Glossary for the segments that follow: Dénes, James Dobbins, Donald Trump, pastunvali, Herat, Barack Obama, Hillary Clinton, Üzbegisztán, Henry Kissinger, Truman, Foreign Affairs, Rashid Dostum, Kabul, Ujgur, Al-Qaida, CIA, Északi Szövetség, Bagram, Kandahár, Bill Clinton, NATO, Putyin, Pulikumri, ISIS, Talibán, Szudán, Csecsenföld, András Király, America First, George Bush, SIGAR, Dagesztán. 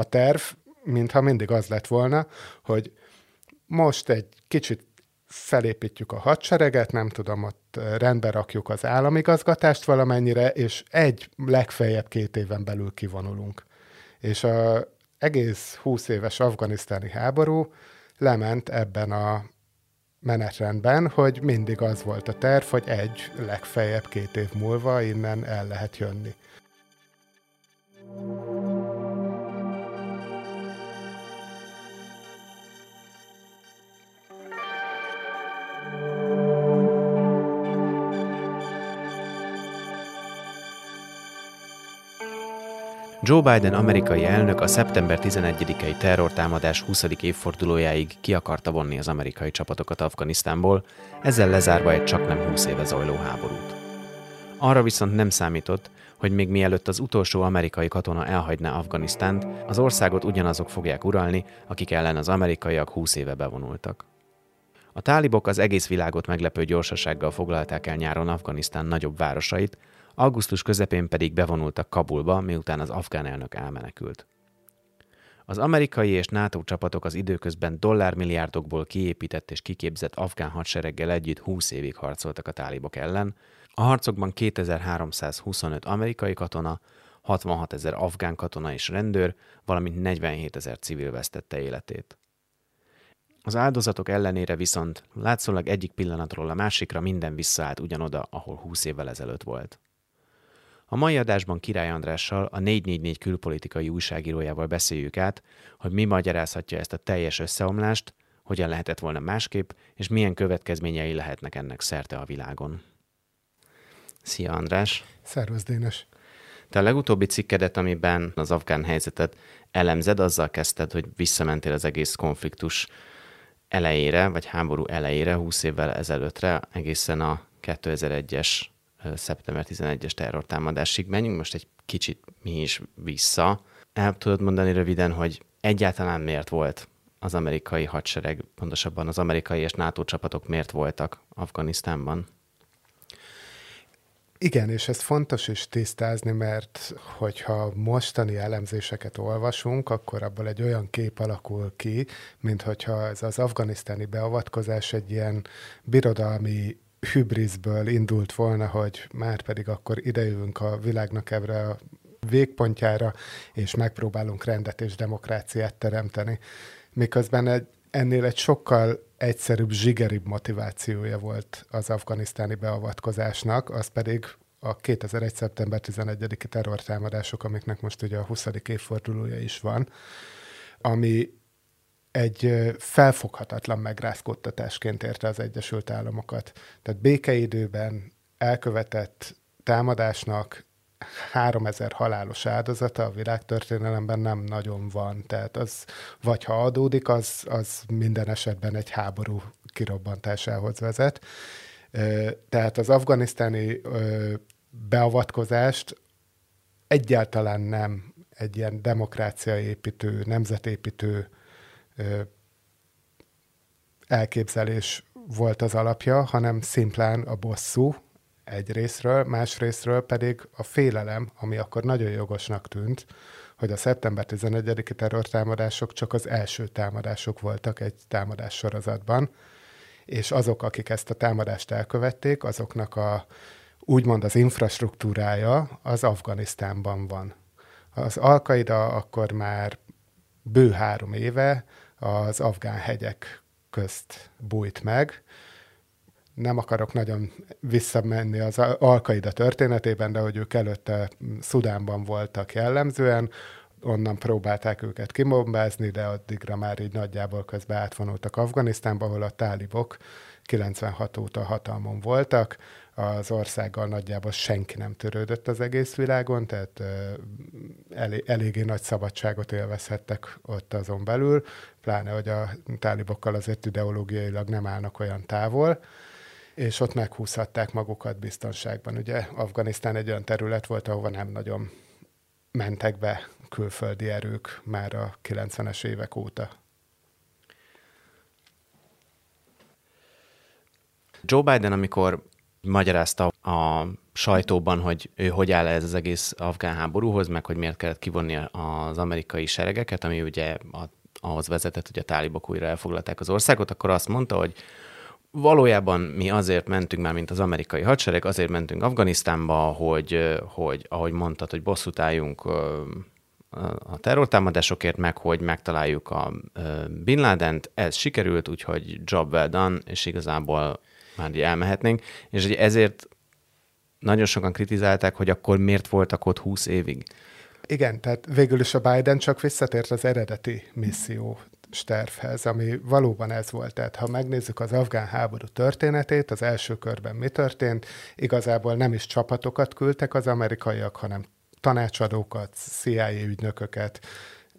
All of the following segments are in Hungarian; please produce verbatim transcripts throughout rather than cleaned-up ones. A terv, mintha mindig az lett volna, hogy most egy kicsit felépítjük a hadsereget, nem tudom, ott rendbe rakjuk az államigazgatást valamennyire, és egy legfeljebb két éven belül kivonulunk. És az egész húsz éves afganisztáni háború lement ebben a menetrendben, hogy mindig az volt a terv, hogy egy legfeljebb két év múlva innen el lehet jönni. Joe Biden amerikai elnök a szeptember tizenegyedikei terrortámadás huszadik évfordulójáig ki akarta vonni az amerikai csapatokat Afganisztánból, ezzel lezárva egy csaknem húsz éve zajló háborút. Arra viszont nem számított, hogy még mielőtt az utolsó amerikai katona elhagyná Afganisztánt, az országot ugyanazok fogják uralni, akik ellen az amerikaiak húsz éve bevonultak. A tálibok az egész világot meglepő gyorsasággal foglalták el nyáron Afganisztán nagyobb városait, augusztus közepén pedig bevonultak Kabulba, miután az afgán elnök elmenekült. Az amerikai és NATO csapatok az időközben dollármilliárdokból kiépített és kiképzett afgán hadsereggel együtt húsz évig harcoltak a tálibok ellen. A harcokban kétezer-háromszázhuszonöt amerikai katona, hatvanhatezer afgán katona és rendőr, valamint negyvenhétezer civil vesztette életét. Az áldozatok ellenére viszont látszólag egyik pillanatról a másikra minden visszaállt ugyanoda, ahol húsz évvel ezelőtt volt. A mai adásban Király Andrással, a négy négy négy külpolitikai újságírójával beszéljük át, hogy mi magyarázhatja ezt a teljes összeomlást, hogyan lehetett volna másképp, és milyen következményei lehetnek ennek szerte a világon. Szia, András! Szervusz, Dénes! Te a legutóbbi cikkedet, amiben az afgán helyzetet elemzed, azzal kezdted, hogy visszamentél az egész konfliktus elejére, vagy háború elejére, húsz évvel ezelőttre, egészen a kétezer-egyes szeptember tizenegyes terrortámadásig. Menjünk most egy kicsit mi is vissza. El tudod mondani röviden, hogy egyáltalán miért volt az amerikai hadsereg, pontosabban az amerikai és NATO csapatok miért voltak Afganisztánban? Igen, és ez fontos is tisztázni, mert hogyha mostani elemzéseket olvasunk, akkor abból egy olyan kép alakul ki, mint hogyha ez az afganisztáni beavatkozás egy ilyen birodalmi hübriszből indult volna, hogy már pedig akkor idejövünk a világnak erre a végpontjára, és megpróbálunk rendet és demokráciát teremteni. Miközben egy, ennél egy sokkal egyszerűbb, zsigeribb motivációja volt az afganisztáni beavatkozásnak, az pedig a kétezer-egy. szeptember tizenegyediki terrortámadások, amiknek most ugye a huszadik évfordulója is van, ami egy felfoghatatlan megrázkódtatásként érte az Egyesült Államokat. Tehát békeidőben elkövetett támadásnak háromezer halálos áldozata a világtörténelemben nem nagyon van. Tehát az, vagy ha adódik, az, az minden esetben egy háború kirobbantásához vezet. Tehát az afganisztáni beavatkozást egyáltalán nem egy ilyen demokráciaépítő, nemzetépítő elképzelés volt az alapja, hanem szimplán a bosszú egy részről, más részről pedig a félelem, ami akkor nagyon jogosnak tűnt, hogy a szeptember tizenegyediki terrortámadások csak az első támadások voltak egy támadás sorozatban, és azok, akik ezt a támadást elkövették, azoknak a, úgymond az infrastruktúrája az Afganisztánban van. Az Al-Qaida akkor már bő három éve az afgán hegyek közt bújt meg. Nem akarok nagyon visszamenni az Al-Qaida történetében, de hogy ők előtte Szudánban voltak jellemzően, onnan próbálták őket kibombázni, de addigra már így nagyjából közben átvonultak Afganisztánba, ahol a tálibok kilencvenhat óta hatalmon voltak. Az országgal nagyjából senki nem törődött az egész világon, tehát elé, eléggé nagy szabadságot élvezhettek ott azon belül, pláne, hogy a tálibokkal azért ideológiailag nem állnak olyan távol, és ott meghúzhatták magukat biztonságban. Ugye Afganisztán egy olyan terület volt, ahova nem nagyon mentek be külföldi erők már a kilencvenes évek óta. Joe Biden, amikor magyarázta a sajtóban, hogy ő hogy áll ez az egész afgán háborúhoz, meg hogy miért kellett kivonni az amerikai seregeket, ami ugye a, ahhoz vezetett, hogy a tálibok újra elfoglalták az országot, akkor azt mondta, hogy valójában mi azért mentünk már, mint az amerikai hadsereg, azért mentünk Afganisztánba, hogy, hogy ahogy mondtad, hogy bosszút álljunk a terrortámadásokért, meg hogy megtaláljuk a Bin Ladent, ez sikerült, úgyhogy job well done, és igazából már így elmehetnénk, és ezért nagyon sokan kritizálták, hogy akkor miért voltak ott húsz évig. Igen, tehát végül is a Biden csak visszatért az eredeti misszió tervhez, ami valóban ez volt. Tehát ha megnézzük az afgán háború történetét, az első körben mi történt, igazából nem is csapatokat küldtek az amerikaiak, hanem tanácsadókat, C I A ügynököket,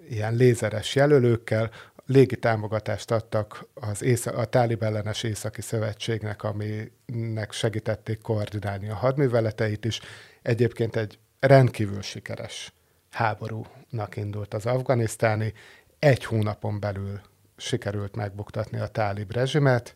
ilyen lézeres jelölőkkel, légi támogatást adtak az észak, a tálibellenes Északi Szövetségnek, aminek segítették koordinálni a hadműveleteit is. Egyébként egy rendkívül sikeres háborúnak indult az afganisztáni. Egy hónapon belül sikerült megbuktatni a tálib rezsimet,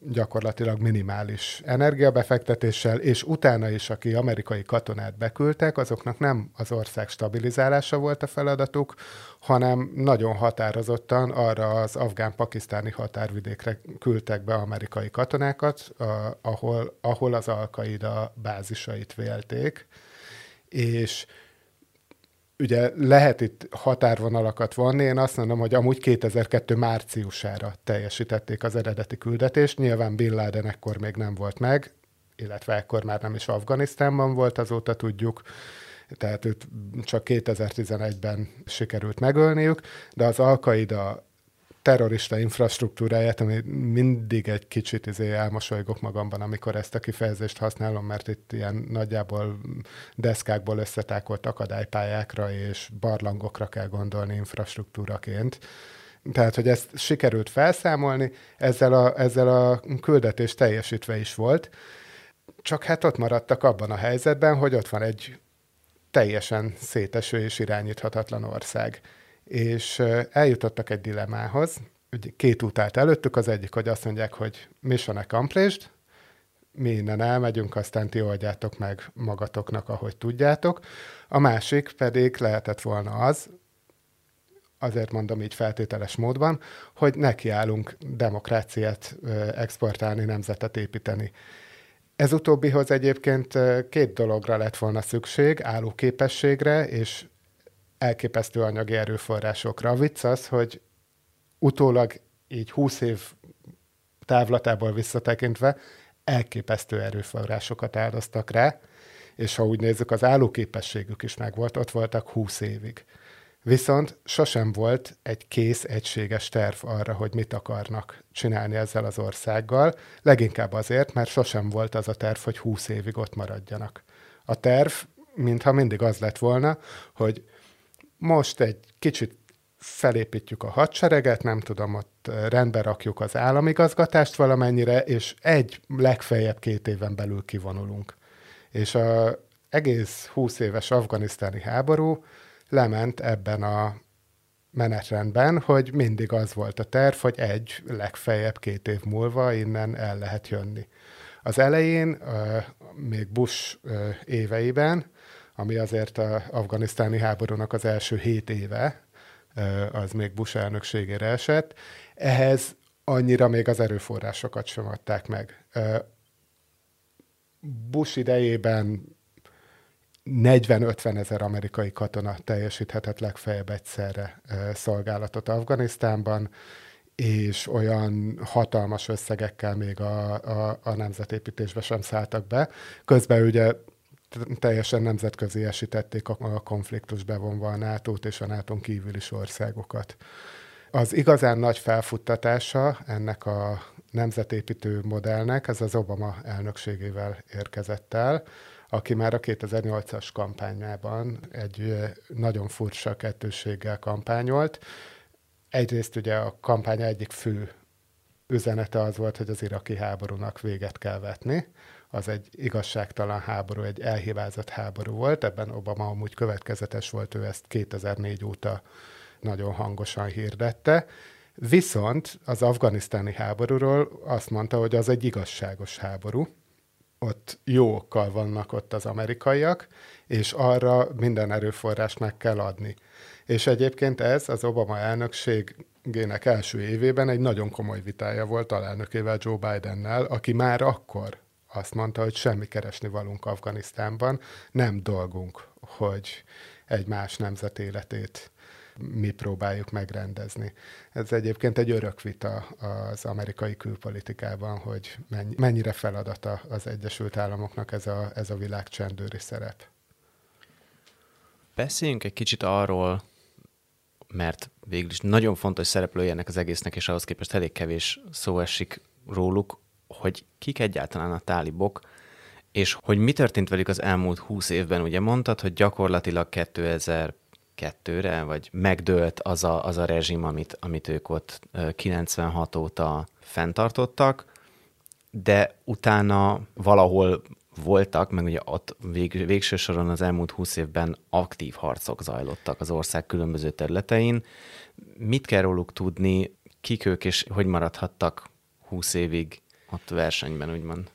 gyakorlatilag minimális energiabefektetéssel, és utána is, aki amerikai katonát beküldtek, azoknak nem az ország stabilizálása volt a feladatuk, hanem nagyon határozottan arra az afgán-pakisztáni határvidékre küldtek be amerikai katonákat, ahol, ahol az Al-Qaida bázisait vélték, és ugye lehet itt határvonalakat vonni, én azt mondom, hogy amúgy kétezer-kettő márciusára teljesítették az eredeti küldetést, nyilván Bin Laden ekkor még nem volt meg, illetve ekkor már nem is Afganisztánban volt, azóta tudjuk, tehát őt csak kétezer-tizenegyben sikerült megölniük, de az Al-Qaida terrorista infrastruktúráját, ami mindig egy kicsit izé elmosolygok magamban, amikor ezt a kifejezést használom, mert itt ilyen nagyjából deszkákból összetákolt akadálypályákra és barlangokra kell gondolni infrastruktúraként. Tehát, hogy ezt sikerült felszámolni, ezzel a, ezzel a küldetés teljesítve is volt, csak hát ott maradtak abban a helyzetben, hogy ott van egy teljesen széteső és irányíthatatlan ország. És eljutottak egy dilemmához, két út állt előttük, az egyik, hogy azt mondják, hogy mission accomplished, mi innen elmegyünk, aztán ti oldjátok meg magatoknak, ahogy tudjátok. A másik pedig lehetett volna az, azért mondom így feltételes módban, hogy nekiállunk demokráciát exportálni, nemzetet építeni. Ez utóbbihoz egyébként két dologra lett volna szükség, állóképességre és elképesztő anyagi erőforrásokra. A vicc az, hogy utólag így húsz év távlatából visszatekintve elképesztő erőforrásokat áldoztak rá, és ha úgy nézzük, az állóképességük is megvolt, ott voltak húsz évig. Viszont sosem volt egy kész, egységes terv arra, hogy mit akarnak csinálni ezzel az országgal, leginkább azért, mert sosem volt az a terv, hogy húsz évig ott maradjanak. A terv, mintha mindig az lett volna, hogy most egy kicsit felépítjük a hadsereget, nem tudom, ott rendbe rakjuk az államigazgatást valamennyire, és egy, legfeljebb két éven belül kivonulunk. És az egész húsz éves afganisztáni háború lement ebben a menetrendben, hogy mindig az volt a terv, hogy egy, legfeljebb két év múlva innen el lehet jönni. Az elején, még Bush éveiben, ami azért az afganisztáni háborúnak az első hét éve, az még Bush elnökségére esett, ehhez annyira még az erőforrásokat sem adták meg. Bush idejében negyven-ötven ezer amerikai katona teljesíthetett legfeljebb egyszerre szolgálatot Afganisztánban, és olyan hatalmas összegekkel még a, a, a nemzetépítésbe sem szálltak be. Közben ugye teljesen nemzetközi esítették a konfliktus, bevonva a nátót és a nátón kívüli országokat. Az igazán nagy felfuttatása ennek a nemzetépítő modellnek, ez az Obama elnökségével érkezett el, aki már a kétezer-nyolcas kampányában egy nagyon furcsa kettősséggel kampányolt. Egyrészt ugye a kampánya egyik fő üzenete az volt, hogy az iraki háborúnak véget kell vetni. Az egy igazságtalan háború, egy elhibázott háború volt, ebben Obama amúgy következetes volt, ő ezt kétezer-négy óta nagyon hangosan hirdette. Viszont az afganisztáni háborúról azt mondta, hogy az egy igazságos háború, ott jókkal vannak ott az amerikaiak, és arra minden erőforrást meg kell adni. És egyébként ez az Obama elnökségének első évében egy nagyon komoly vitája volt alelnökével, Joe Bidennel, aki már akkor azt mondta, hogy semmi keresni valunk Afganisztánban, nem dolgunk, hogy egy más nemzet életét mi próbáljuk megrendezni. Ez egyébként egy örök vita az amerikai külpolitikában, hogy mennyire feladata az Egyesült Államoknak ez a, ez a világ csendőri szerep. Beszéljünk egy kicsit arról, mert végül is nagyon fontos szereplője ennek az egésznek, és ahhoz képest elég kevés szó esik róluk, hogy kik egyáltalán a tálibok, és hogy mi történt velük az elmúlt húsz évben. Ugye mondtad, hogy gyakorlatilag kétezer-kettőre, vagy megdőlt az a, az a rezsim, amit, amit ők ott kilencvenhat óta fenntartottak, de utána valahol voltak, meg ugye ott vég, végső soron az elmúlt húsz évben aktív harcok zajlottak az ország különböző területein. Mit kell róluk tudni, kik ők és hogy maradhattak húsz évig ott versenyben, úgymond?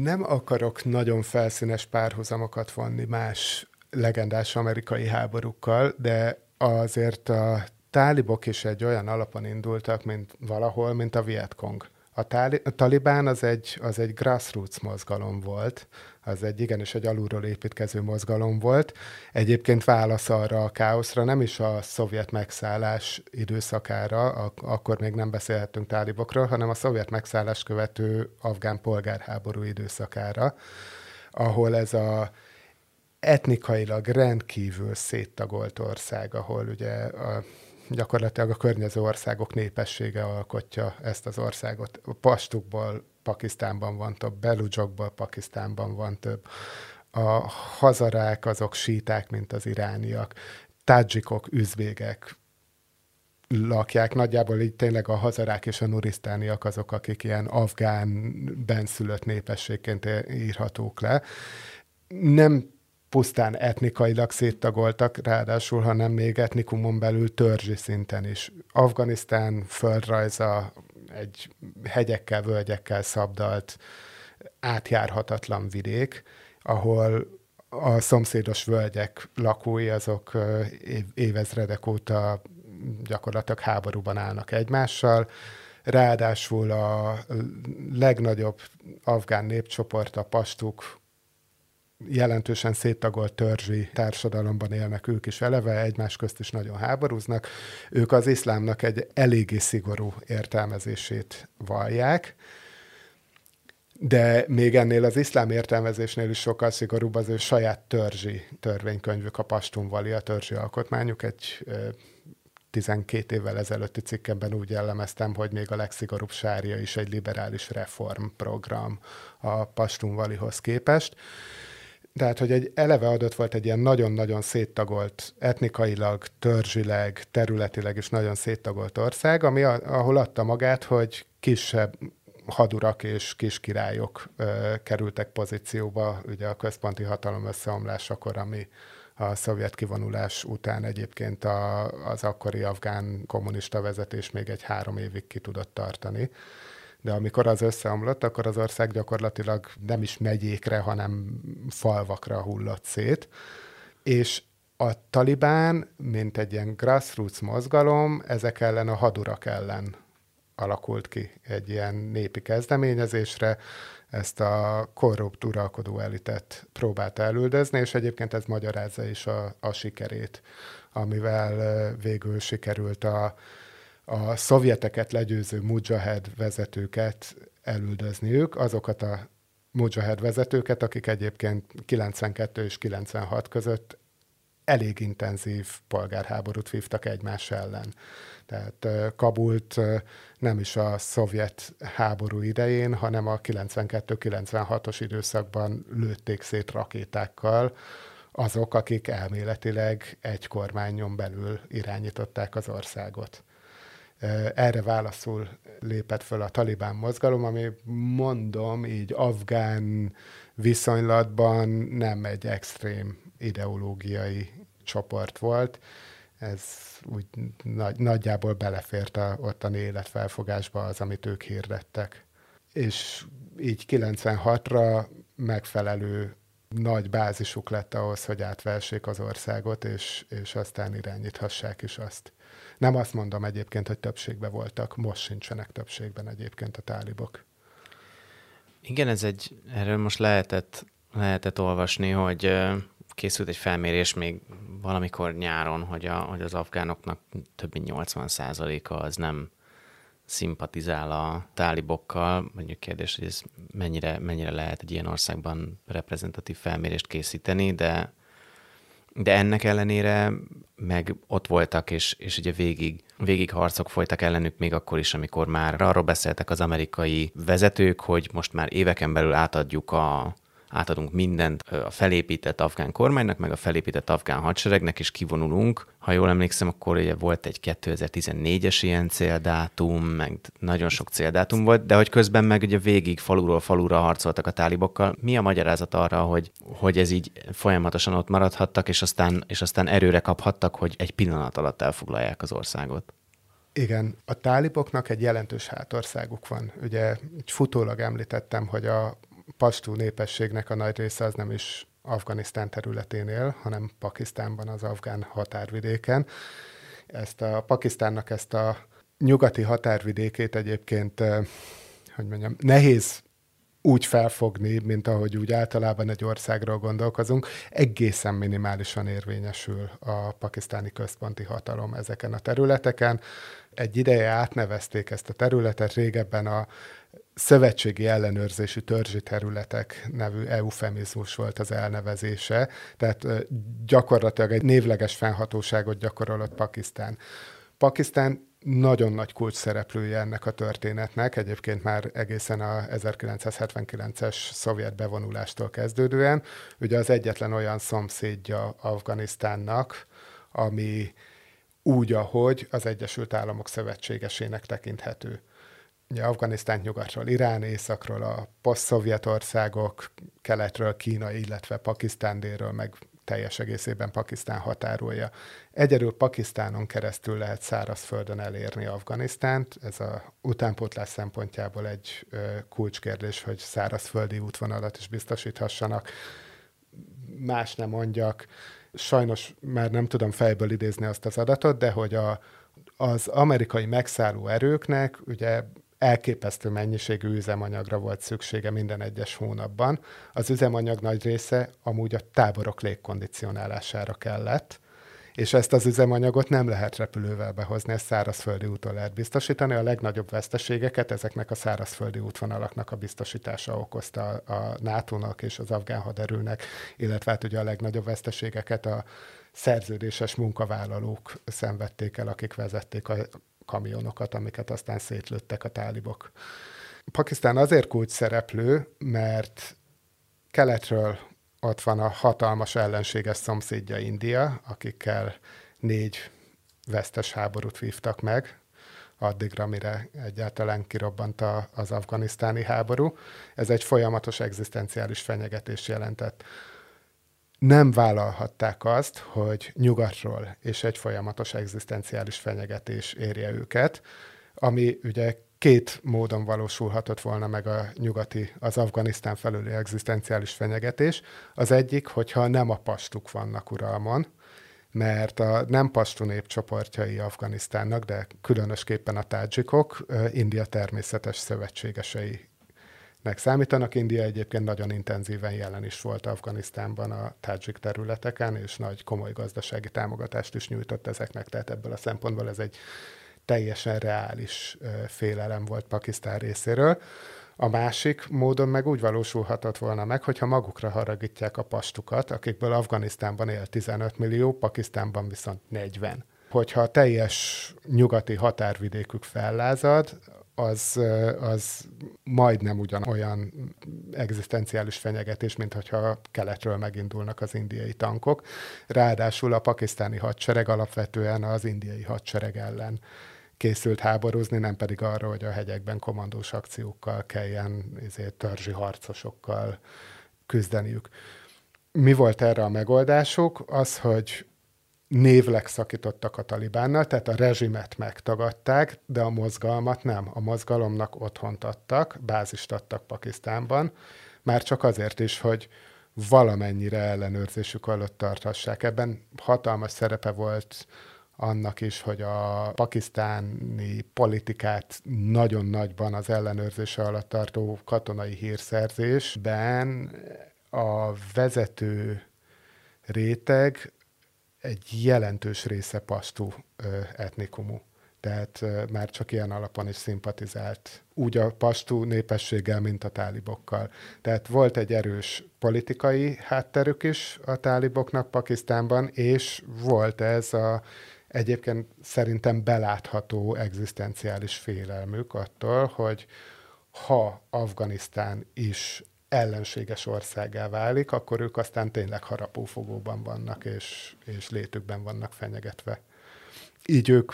Nem akarok nagyon felszínes párhuzamokat vonni más legendás amerikai háborúkkal, de azért a tálibok is egy olyan alapon indultak, mint valahol, mint a Vietkong. A, táli, a Talibán az egy, az egy grassroots mozgalom volt, az egy igenis egy alulról építkező mozgalom volt. Egyébként válasz arra a káoszra, nem is a szovjet megszállás időszakára, ak- akkor még nem beszélhetünk tálibokról, hanem a szovjet megszállás követő afgán polgárháború időszakára, ahol ez a etnikailag rendkívül széttagolt ország, ahol ugye a gyakorlatilag a környező országok népessége alkotja ezt az országot. A pastukból Pakisztánban van több, beludzsokból Pakisztánban van több. A hazarák azok síták, mint az irániak. Tádzsikok, üzbégek lakják. Nagyjából így tényleg a hazarák és a nurisztániak azok, akik ilyen afgán benszülött népességként írhatók le. Nem pusztán etnikailag széttagoltak, ráadásul, hanem még etnikumon belül törzsi szinten is. Afganisztán földrajza egy hegyekkel, völgyekkel szabdalt, átjárhatatlan vidék, ahol a szomszédos völgyek lakói azok évezredek óta gyakorlatilag háborúban állnak egymással. Ráadásul a legnagyobb afgán népcsoport, a pastuk, jelentősen széttagolt törzsi társadalomban élnek ők is eleve, egymás közt is nagyon háborúznak. Ők az iszlámnak egy eléggé szigorú értelmezését vallják, de még ennél az iszlám értelmezésnél is sokkal szigorúbb az ő saját törzsi törvénykönyvük, a pastunvali, a törzsi alkotmányuk. Egy tizenkét évvel ezelőtti cikkemben úgy jellemeztem, hogy még a legszigorúbb sárja is egy liberális reformprogram a pastunvalihoz képest. Tehát, hogy egy eleve adott volt egy ilyen nagyon-nagyon széttagolt, etnikailag, törzsileg, területileg is nagyon széttagolt ország, ami a, ahol adta magát, hogy kisebb hadurak és kiskirályok ö, kerültek pozícióba ugye a központi hatalom összeomlásakor, ami a szovjet kivonulás után egyébként a, az akkori afgán kommunista vezetés még egy három évig ki tudott tartani. De amikor az összeomlott, akkor az ország gyakorlatilag nem is megyékre, hanem falvakra hullott szét. És a Talibán, mint egy ilyen grassroots mozgalom, ezek ellen a hadurak ellen alakult ki egy ilyen népi kezdeményezésre. Ezt a korrupt uralkodó elitet próbálta elüldözni, és egyébként ez magyarázza is a, a sikerét, amivel végül sikerült a a szovjeteket legyőző mudzsahed vezetőket elüldözniük, azokat a mudzsahed vezetőket, akik egyébként kilencvenkettő és kilencvenhat között elég intenzív polgárháborút vívtak egymás ellen. Tehát Kabult nem is a szovjet háború idején, hanem a kilencvenkettő-kilencvenhatos időszakban lőtték szét rakétákkal azok, akik elméletileg egy kormányon belül irányították az országot. Erre válaszul lépett föl a Talibán mozgalom, ami mondom így afgán viszonylatban nem egy extrém ideológiai csoport volt. Ez úgy nagy, nagyjából belefért a ottani életfelfogásba az, amit ők hirdettek. És így kilencvenhatra megfelelő nagy bázisuk lett ahhoz, hogy átvessék az országot, és, és aztán irányíthassák is azt. Nem azt mondom egyébként, hogy többségben voltak, most sincsenek többségben egyébként a tálibok. Igen, ez egy, erről most lehetett, lehetett olvasni, hogy készült egy felmérés még valamikor nyáron, hogy, a, hogy az afgánoknak több mint nyolcvan százaléka az nem szimpatizál a tálibokkal. Mondjuk kérdés, hogy ez mennyire, mennyire lehet egy ilyen országban reprezentatív felmérést készíteni, de, de ennek ellenére meg ott voltak, és, és ugye végig, végig harcok folytak ellenük még akkor is, amikor már arról beszéltek az amerikai vezetők, hogy most már éveken belül átadjuk a, átadunk mindent a felépített afgán kormánynak, meg a felépített afgán hadseregnek, és kivonulunk. Ha jól emlékszem, akkor ugye volt egy kétezer-tizennégyes ilyen céldátum, meg nagyon sok céldátum volt, de hogy közben meg ugye végig faluról falura harcoltak a tálibokkal. Mi a magyarázat arra, hogy, hogy ez így folyamatosan ott maradhattak, és aztán, és aztán erőre kaphattak, hogy egy pillanat alatt elfoglalják az országot? Igen, a táliboknak egy jelentős hátországuk van. Ugye futólag említettem, hogy a pastú népességnek a nagy része az nem is Afganisztán területén él, hanem Pakisztánban, az afgán határvidéken. Ezt a Pakisztánnak ezt a nyugati határvidékét egyébként, hogy mondjam, nehéz úgy felfogni, mint ahogy úgy általában egy országról gondolkozunk, egészen minimálisan érvényesül a pakisztáni központi hatalom ezeken a területeken. Egy ideje átnevezték ezt a területet, régebben a Szövetségi Ellenőrzési Törzsi Területek nevű eufemizmus volt az elnevezése, tehát gyakorlatilag egy névleges fennhatóságot gyakorolott Pakisztán. Pakisztán nagyon nagy kulcs szereplője ennek a történetnek, egyébként már egészen a ezerkilencszázhetvenkilences szovjet bevonulástól kezdődően. Ugye az egyetlen olyan szomszédja Afganisztánnak, ami úgy, ahogy az Egyesült Államok szövetségesének tekinthető. Ugye Afganisztán nyugatról, Irán északról, a poszt-szovjet országok, keletről, Kína, illetve Pakisztán délről, meg teljes egészében Pakisztán határolja. Egyedül Pakisztánon keresztül lehet szárazföldön elérni Afganisztánt. Ez a utánpótlás szempontjából egy kulcskérdés, hogy szárazföldi útvonalat is biztosíthassanak. Más nem mondjak. Sajnos már nem tudom fejből idézni azt az adatot, de hogy a, az amerikai megszálló erőknek ugye elképesztő mennyiségű üzemanyagra volt szüksége minden egyes hónapban. Az üzemanyag nagy része amúgy a táborok légkondicionálására kellett, és ezt az üzemanyagot nem lehet repülővel behozni, ezt szárazföldi úton lehet biztosítani. A legnagyobb veszteségeket ezeknek a szárazföldi útvonalaknak a biztosítása okozta a nátónak és az afgán haderőnek, illetve hát ugye a legnagyobb veszteségeket a szerződéses munkavállalók szenvedték el, akik vezették a kamionokat, amiket aztán szétlőttek a tálibok. Pakisztán azért kulcs szereplő, mert keletről ott van a hatalmas ellenséges szomszédja, India, akikkel négy vesztes háborút vívtak meg, addigra, mire egyáltalán kirobbant a, az afganisztáni háború. Ez egy folyamatos egzisztenciális fenyegetés jelentett. Nem vállalhatták azt, hogy nyugatról és egy folyamatos egzisztenciális fenyegetés érje őket, ami ugye két módon valósulhatott volna meg a nyugati, az Afganisztán felüli egzisztenciális fenyegetés. Az egyik, hogyha nem a pastuk vannak uralmon, mert a nem pastú népcsoportjai Afganisztánnak, de különösképpen a tádzsikok, India természetes szövetségesei számítanak. India egyébként nagyon intenzíven jelen is volt Afganisztánban a tádzsik területeken, és nagy komoly gazdasági támogatást is nyújtott ezeknek, tehát ebből a szempontból ez egy teljesen reális félelem volt Pakisztán részéről. A másik módon meg úgy valósulhatott volna meg, hogyha magukra haragítják a pastukat, akikből Afganisztánban él tizenöt millió, Pakisztánban viszont negyven. Hogyha a teljes nyugati határvidékük fellázad, Az, az majdnem ugyanolyan egzisztenciális fenyegetés, mint hogyha keletről megindulnak az indiai tankok. Ráadásul a pakisztáni hadsereg alapvetően az indiai hadsereg ellen készült háborúzni, nem pedig arra, hogy a hegyekben komandós akciókkal kelljen ezért törzsi harcosokkal küzdeniük. Mi volt erre a megoldásuk? Az, hogy névleg szakítottak a talibánnal, tehát a rezsimet megtagadták, de a mozgalmat nem. A mozgalomnak otthont adtak, bázist adtak Pakisztánban, már csak azért is, hogy valamennyire ellenőrzésük alatt tartassák. Ebben hatalmas szerepe volt annak is, hogy a pakisztáni politikát nagyon nagyban az ellenőrzése alatt tartó katonai hírszerzésben a vezető réteg egy jelentős része pasztú etnikumú. Tehát már csak ilyen alapon is szimpatizált úgy a pastú népességgel, mint a tálibokkal. Tehát volt egy erős politikai hátterük is a táliboknak Pakisztánban, és volt ez a egyébként szerintem belátható egzisztenciális félelmük attól, hogy ha Afganisztán is ellenséges országgá válik, akkor ők aztán tényleg harapófogóban vannak, és, és létükben vannak fenyegetve. Így ők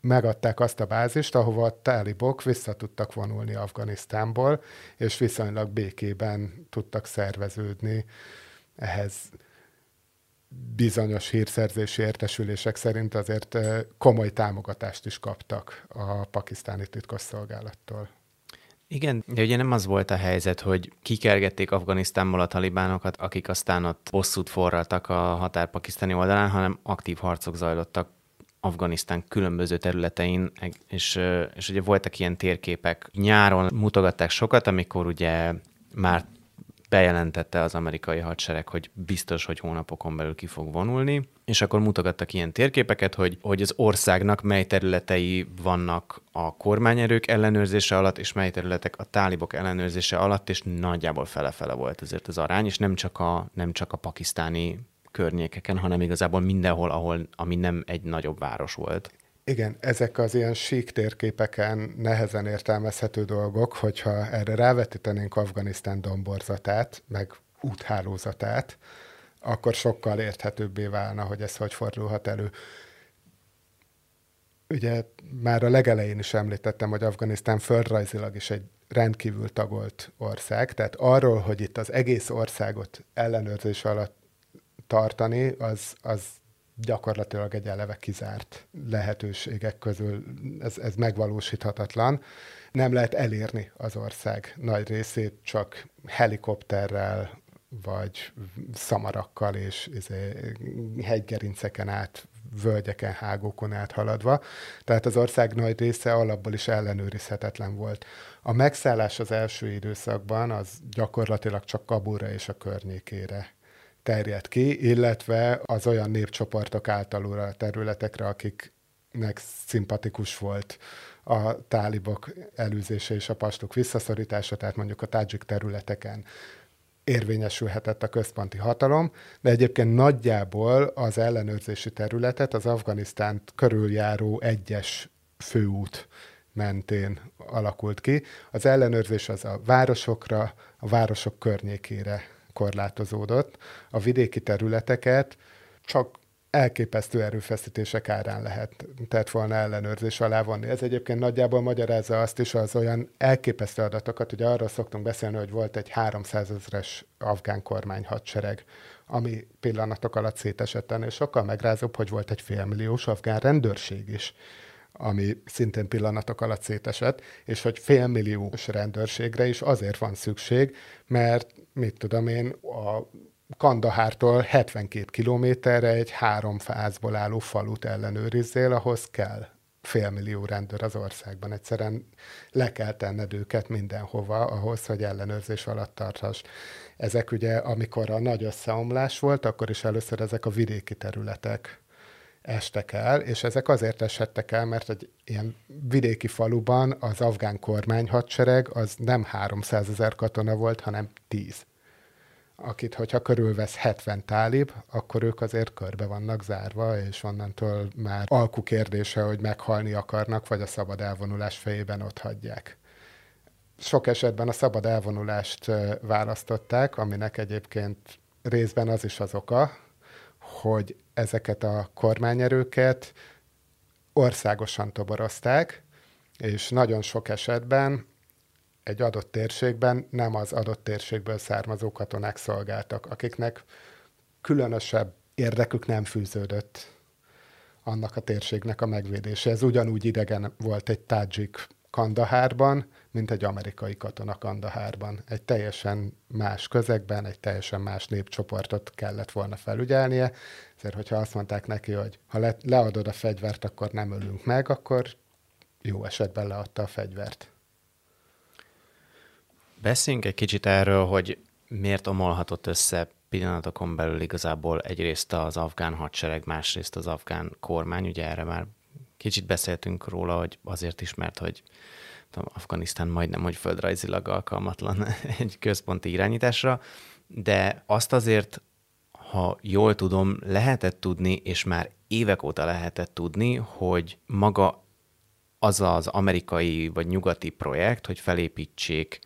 megadták azt a bázist, ahova a tálibok vissza tudtak vonulni Afganisztánból, és viszonylag békében tudtak szerveződni. Ehhez bizonyos hírszerzési értesülések szerint azért komoly támogatást is kaptak a pakisztáni titkosszolgálattól. Igen, de ugye nem az volt a helyzet, hogy kikergették Afganisztánból a talibánokat, akik aztán ott bosszút forraltak a határ pakisztáni oldalán, hanem aktív harcok zajlottak Afganisztán különböző területein, és, és ugye voltak ilyen térképek. Nyáron mutogatták sokat, amikor ugye már bejelentette az amerikai hadsereg, hogy biztos, hogy hónapokon belül ki fog vonulni, és akkor mutogattak ilyen térképeket, hogy, hogy az országnak mely területei vannak a kormányerők ellenőrzése alatt, és mely területek a tálibok ellenőrzése alatt, és nagyjából fele-fele volt ezért az arány, és nem csak a, nem csak a pakisztáni környékeken, hanem igazából mindenhol, ahol, ami nem egy nagyobb város volt. Igen, ezek az ilyen sík térképeken nehezen értelmezhető dolgok, hogyha erre rávetítenénk Afganisztán domborzatát, meg úthálózatát, akkor sokkal érthetőbbé válna, hogy ez hogy fordulhat elő. Ugye már a legelején is említettem, hogy Afganisztán földrajzilag is egy rendkívül tagolt ország, tehát arról, hogy itt az egész országot ellenőrzés alatt tartani, az, az gyakorlatilag egy eleve kizárt lehetőségek közül. Ez, ez megvalósíthatatlan. Nem lehet elérni az ország nagy részét, csak helikopterrel, vagy szamarakkal, és izé, hegygerinceken át, völgyeken, hágókon át haladva. Tehát az ország nagy része alapból is ellenőrizhetetlen volt. A megszállás az első időszakban az gyakorlatilag csak Kabulra és a környékére terjed ki, illetve az olyan népcsoportok által uralt a területekre, akiknek szimpatikus volt a tálibok elűzése és a pastuk visszaszorítása, tehát mondjuk a tádzsik területeken érvényesülhetett a központi hatalom, de egyébként nagyjából az ellenőrzési területet az Afganisztánt körüljáró egyes főút mentén alakult ki. Az ellenőrzés az a városokra, a városok környékére korlátozódott, a vidéki területeket csak elképesztő erőfeszítések árán lehet tett volna ellenőrzés alá vonni. Ez egyébként nagyjából magyarázza azt is, az olyan elképesztő adatokat, ugye arról szoktunk beszélni, hogy volt egy háromszázezres afgán kormány hadsereg, ami pillanatok alatt szétesett, és sokkal megrázóbb, hogy volt egy félmilliós afgán rendőrség is, ami szintén pillanatok alatt szétesett, és hogy félmilliós rendőrségre is azért van szükség, mert mit tudom én, a Kandahártól hetvenkét kilométerre egy három fázból álló falut ellenőrizzél, ahhoz kell félmillió rendőr az országban. Egyszerűen le kell tenned őket mindenhova ahhoz, hogy ellenőrzés alatt tarthass. Ezek ugye, amikor a nagy összeomlás volt, akkor is először ezek a vidéki területek estek el, és ezek azért esettek el, mert egy ilyen vidéki faluban az afgán kormányhadsereg az nem háromszázezer katona volt, hanem tíz. Akit, hogyha körülvesz hetven tálib, akkor ők azért körbe vannak zárva, és onnantól már alkú kérdése, hogy meghalni akarnak, vagy a szabad elvonulás fejében ott hagyják. Sok esetben a szabad elvonulást választották, aminek egyébként részben az is az oka, hogy ezeket a kormányerőket országosan toborozták, és nagyon sok esetben egy adott térségben nem az adott térségből származó katonák szolgáltak, akiknek különösebb érdekük nem fűződött annak a térségnek a megvédéséhez. Ez ugyanúgy idegen volt egy tádzsik Kandahárban, mint egy amerikai katona Kandahárban. Egy teljesen más közegben, egy teljesen más népcsoportot kellett volna felügyelnie, ezért, hogyha azt mondták neki, hogy ha le- leadod a fegyvert, akkor nem ölünk meg, akkor jó esetben leadta a fegyvert. Beszéljünk egy kicsit erről, hogy miért omolhatott össze pillanatokon belül igazából egyrészt az afgán hadsereg, másrészt az afgán kormány, ugye erre már kicsit beszéltünk róla, hogy azért is, mert hogy tudom, Afganisztán majdnem, hogy földrajzilag alkalmatlan egy központi irányításra, de azt azért, ha jól tudom, lehetett tudni, és már évek óta lehetett tudni, hogy maga az az amerikai vagy nyugati projekt, hogy felépítsék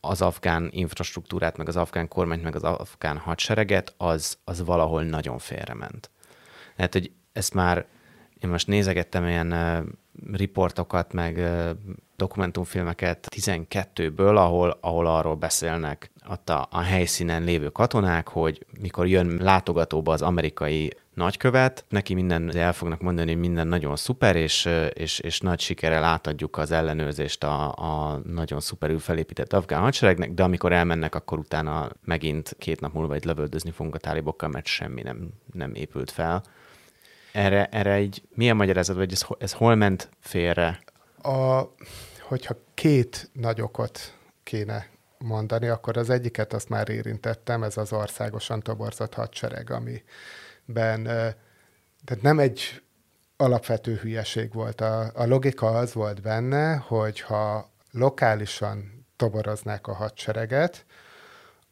az afgán infrastruktúrát, meg az afgán kormányt, meg az afgán hadsereget, az, az valahol nagyon félrement. Tehát, hogy ezt már én most nézegettem ilyen uh, riportokat, meg uh, dokumentumfilmeket tizenkettőből, ahol, ahol arról beszélnek ott a, a helyszínen lévő katonák, hogy mikor jön látogatóba az amerikai nagykövet, neki minden, el fognak mondani, hogy minden nagyon szuper, és, és, és nagy sikerrel átadjuk az ellenőrzést a, a nagyon szuperül felépített afgán hadseregnek, de amikor elmennek, akkor utána megint két nap múlva egy lövöldözni fogunk a tálibokkal, mert semmi nem, nem épült fel. Erre, erre egy milyen magyarázat, vagy ez, ez hol ment félre? A, hogyha két nagy okot kéne mondani, akkor az egyiket azt már érintettem, ez az országosan toborzott hadsereg, ami Ben, tehát nem egy alapvető hülyeség volt. A, a logika az volt benne, hogy ha lokálisan toboroznák a hadsereget,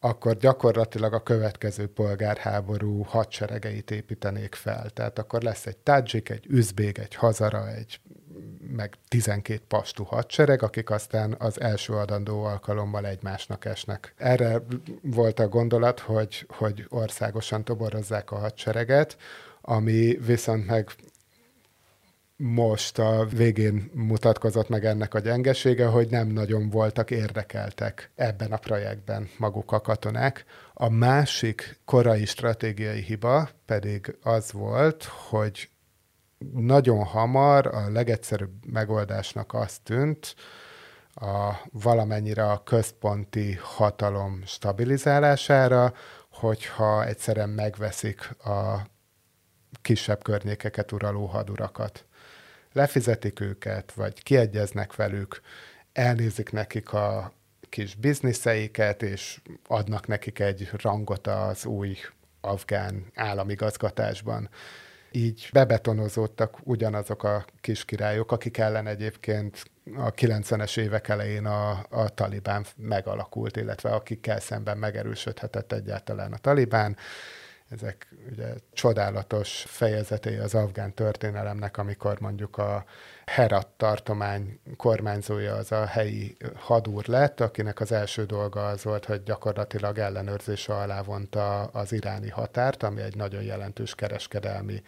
akkor gyakorlatilag a következő polgárháború hadseregeit építenék fel. Tehát akkor lesz egy tadzsik, egy üzbék, egy hazara, egy, meg tizenkét pastú hadsereg, akik aztán az első adandó alkalommal egymásnak esnek. Erre volt a gondolat, hogy, hogy országosan toborozzák a hadsereget, ami viszont meg most a végén mutatkozott meg ennek a gyengesége, hogy nem nagyon voltak érdekeltek ebben a projektben maguk a katonák. A másik korai stratégiai hiba pedig az volt, hogy nagyon hamar a legegyszerűbb megoldásnak azt tűnt, a valamennyire a központi hatalom stabilizálására, hogyha egyszerűen megveszik a kisebb környékeket uraló hadurakat. Lefizetik őket, vagy kiegyeznek velük, elnézik nekik a kis bizniszeiket, és adnak nekik egy rangot az új afgán államigazgatásban. Így bebetonozódtak ugyanazok a kis királyok, akik ellen egyébként a kilencvenes évek elején a, a Talibán megalakult, illetve akikkel szemben megerősödhetett egyáltalán a Talibán. Ezek ugye csodálatos fejezetei az afgán történelemnek, amikor mondjuk a Herat tartomány kormányzója az a helyi hadúr lett, akinek az első dolga az volt, hogy gyakorlatilag ellenőrzése alá vonta az iráni határt, ami egy nagyon jelentős kereskedelmi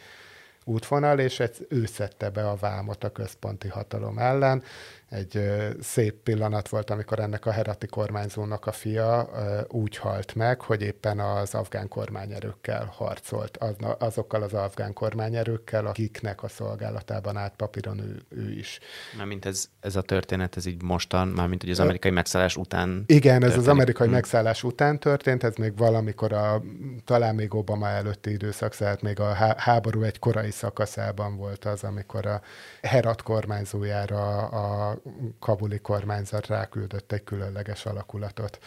útvonal, és ő szedte be a vámot a központi hatalom ellen. Egy szép pillanat volt, amikor ennek a herati kormányzónak a fia úgy halt meg, hogy éppen az afgán kormányerőkkel harcolt, azokkal az afgán kormányerőkkel, akiknek a szolgálatában állt papíron ő, ő is. Mármint ez, ez a történet, ez így mostan, mármint hogy az amerikai megszállás után Igen, történik. ez az amerikai hmm. megszállás után történt, ez még valamikor a, talán még Obama előtti időszak, tehát még a háború egy korai szakaszában volt az, amikor a Herat kormányzójára a kabuli kormányzat ráküldött egy különleges alakulatot.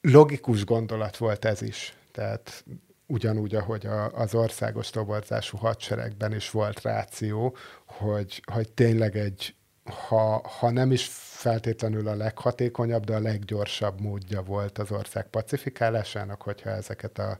Logikus gondolat volt ez is, tehát ugyanúgy, ahogy a, az országos toborzású hadseregben is volt ráció, hogy, hogy tényleg egy, ha, ha nem is feltétlenül a leghatékonyabb, de a leggyorsabb módja volt az ország pacifikálásának, hogyha ezeket a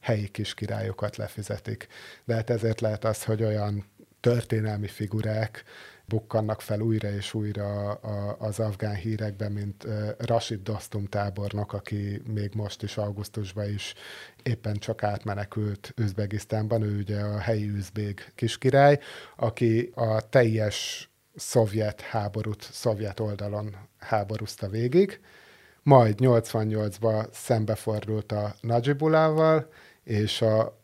helyi kis királyokat lefizetik. De hát ezért lehet az, hogy olyan történelmi figurák bukkannak fel újra és újra az afgán hírekben, mint Rashid Dostum tábornok, aki még most is augusztusban is éppen csak átmenekült Üzbegisztánban, ő ugye a helyi üzbég kiskirály, aki a teljes szovjet háborút szovjet oldalon háborúzta végig, majd nyolcvannyolcban szembefordult a Najibullával, és a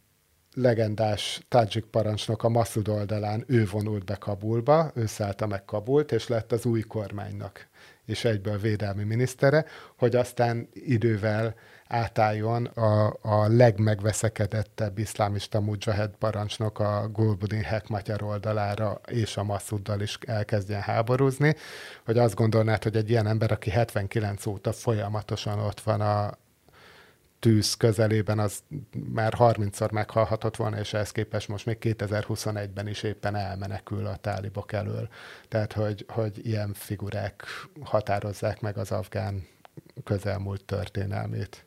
legendás tadzsik parancsnok a Massud oldalán, ő vonult be Kabulba, ő szállta meg Kabult, és lett az új kormánynak, és egyből védelmi minisztere, hogy aztán idővel átálljon a, a legmegveszekedettebb iszlámista mudzsahed parancsnok a Gulbudin Hekmatyar oldalára, és a Massuddal is elkezdjen háborúzni, hogy azt gondolnád, hogy egy ilyen ember, aki hetvenkilenc óta folyamatosan ott van a tűz közelében, az már harmincszor meghalhatott volna, és ehhez képest most még kétezer-huszonegyben is éppen elmenekül a tálibok elől. Tehát, hogy, hogy ilyen figurák határozzák meg az afgán közelmúlt történelmét.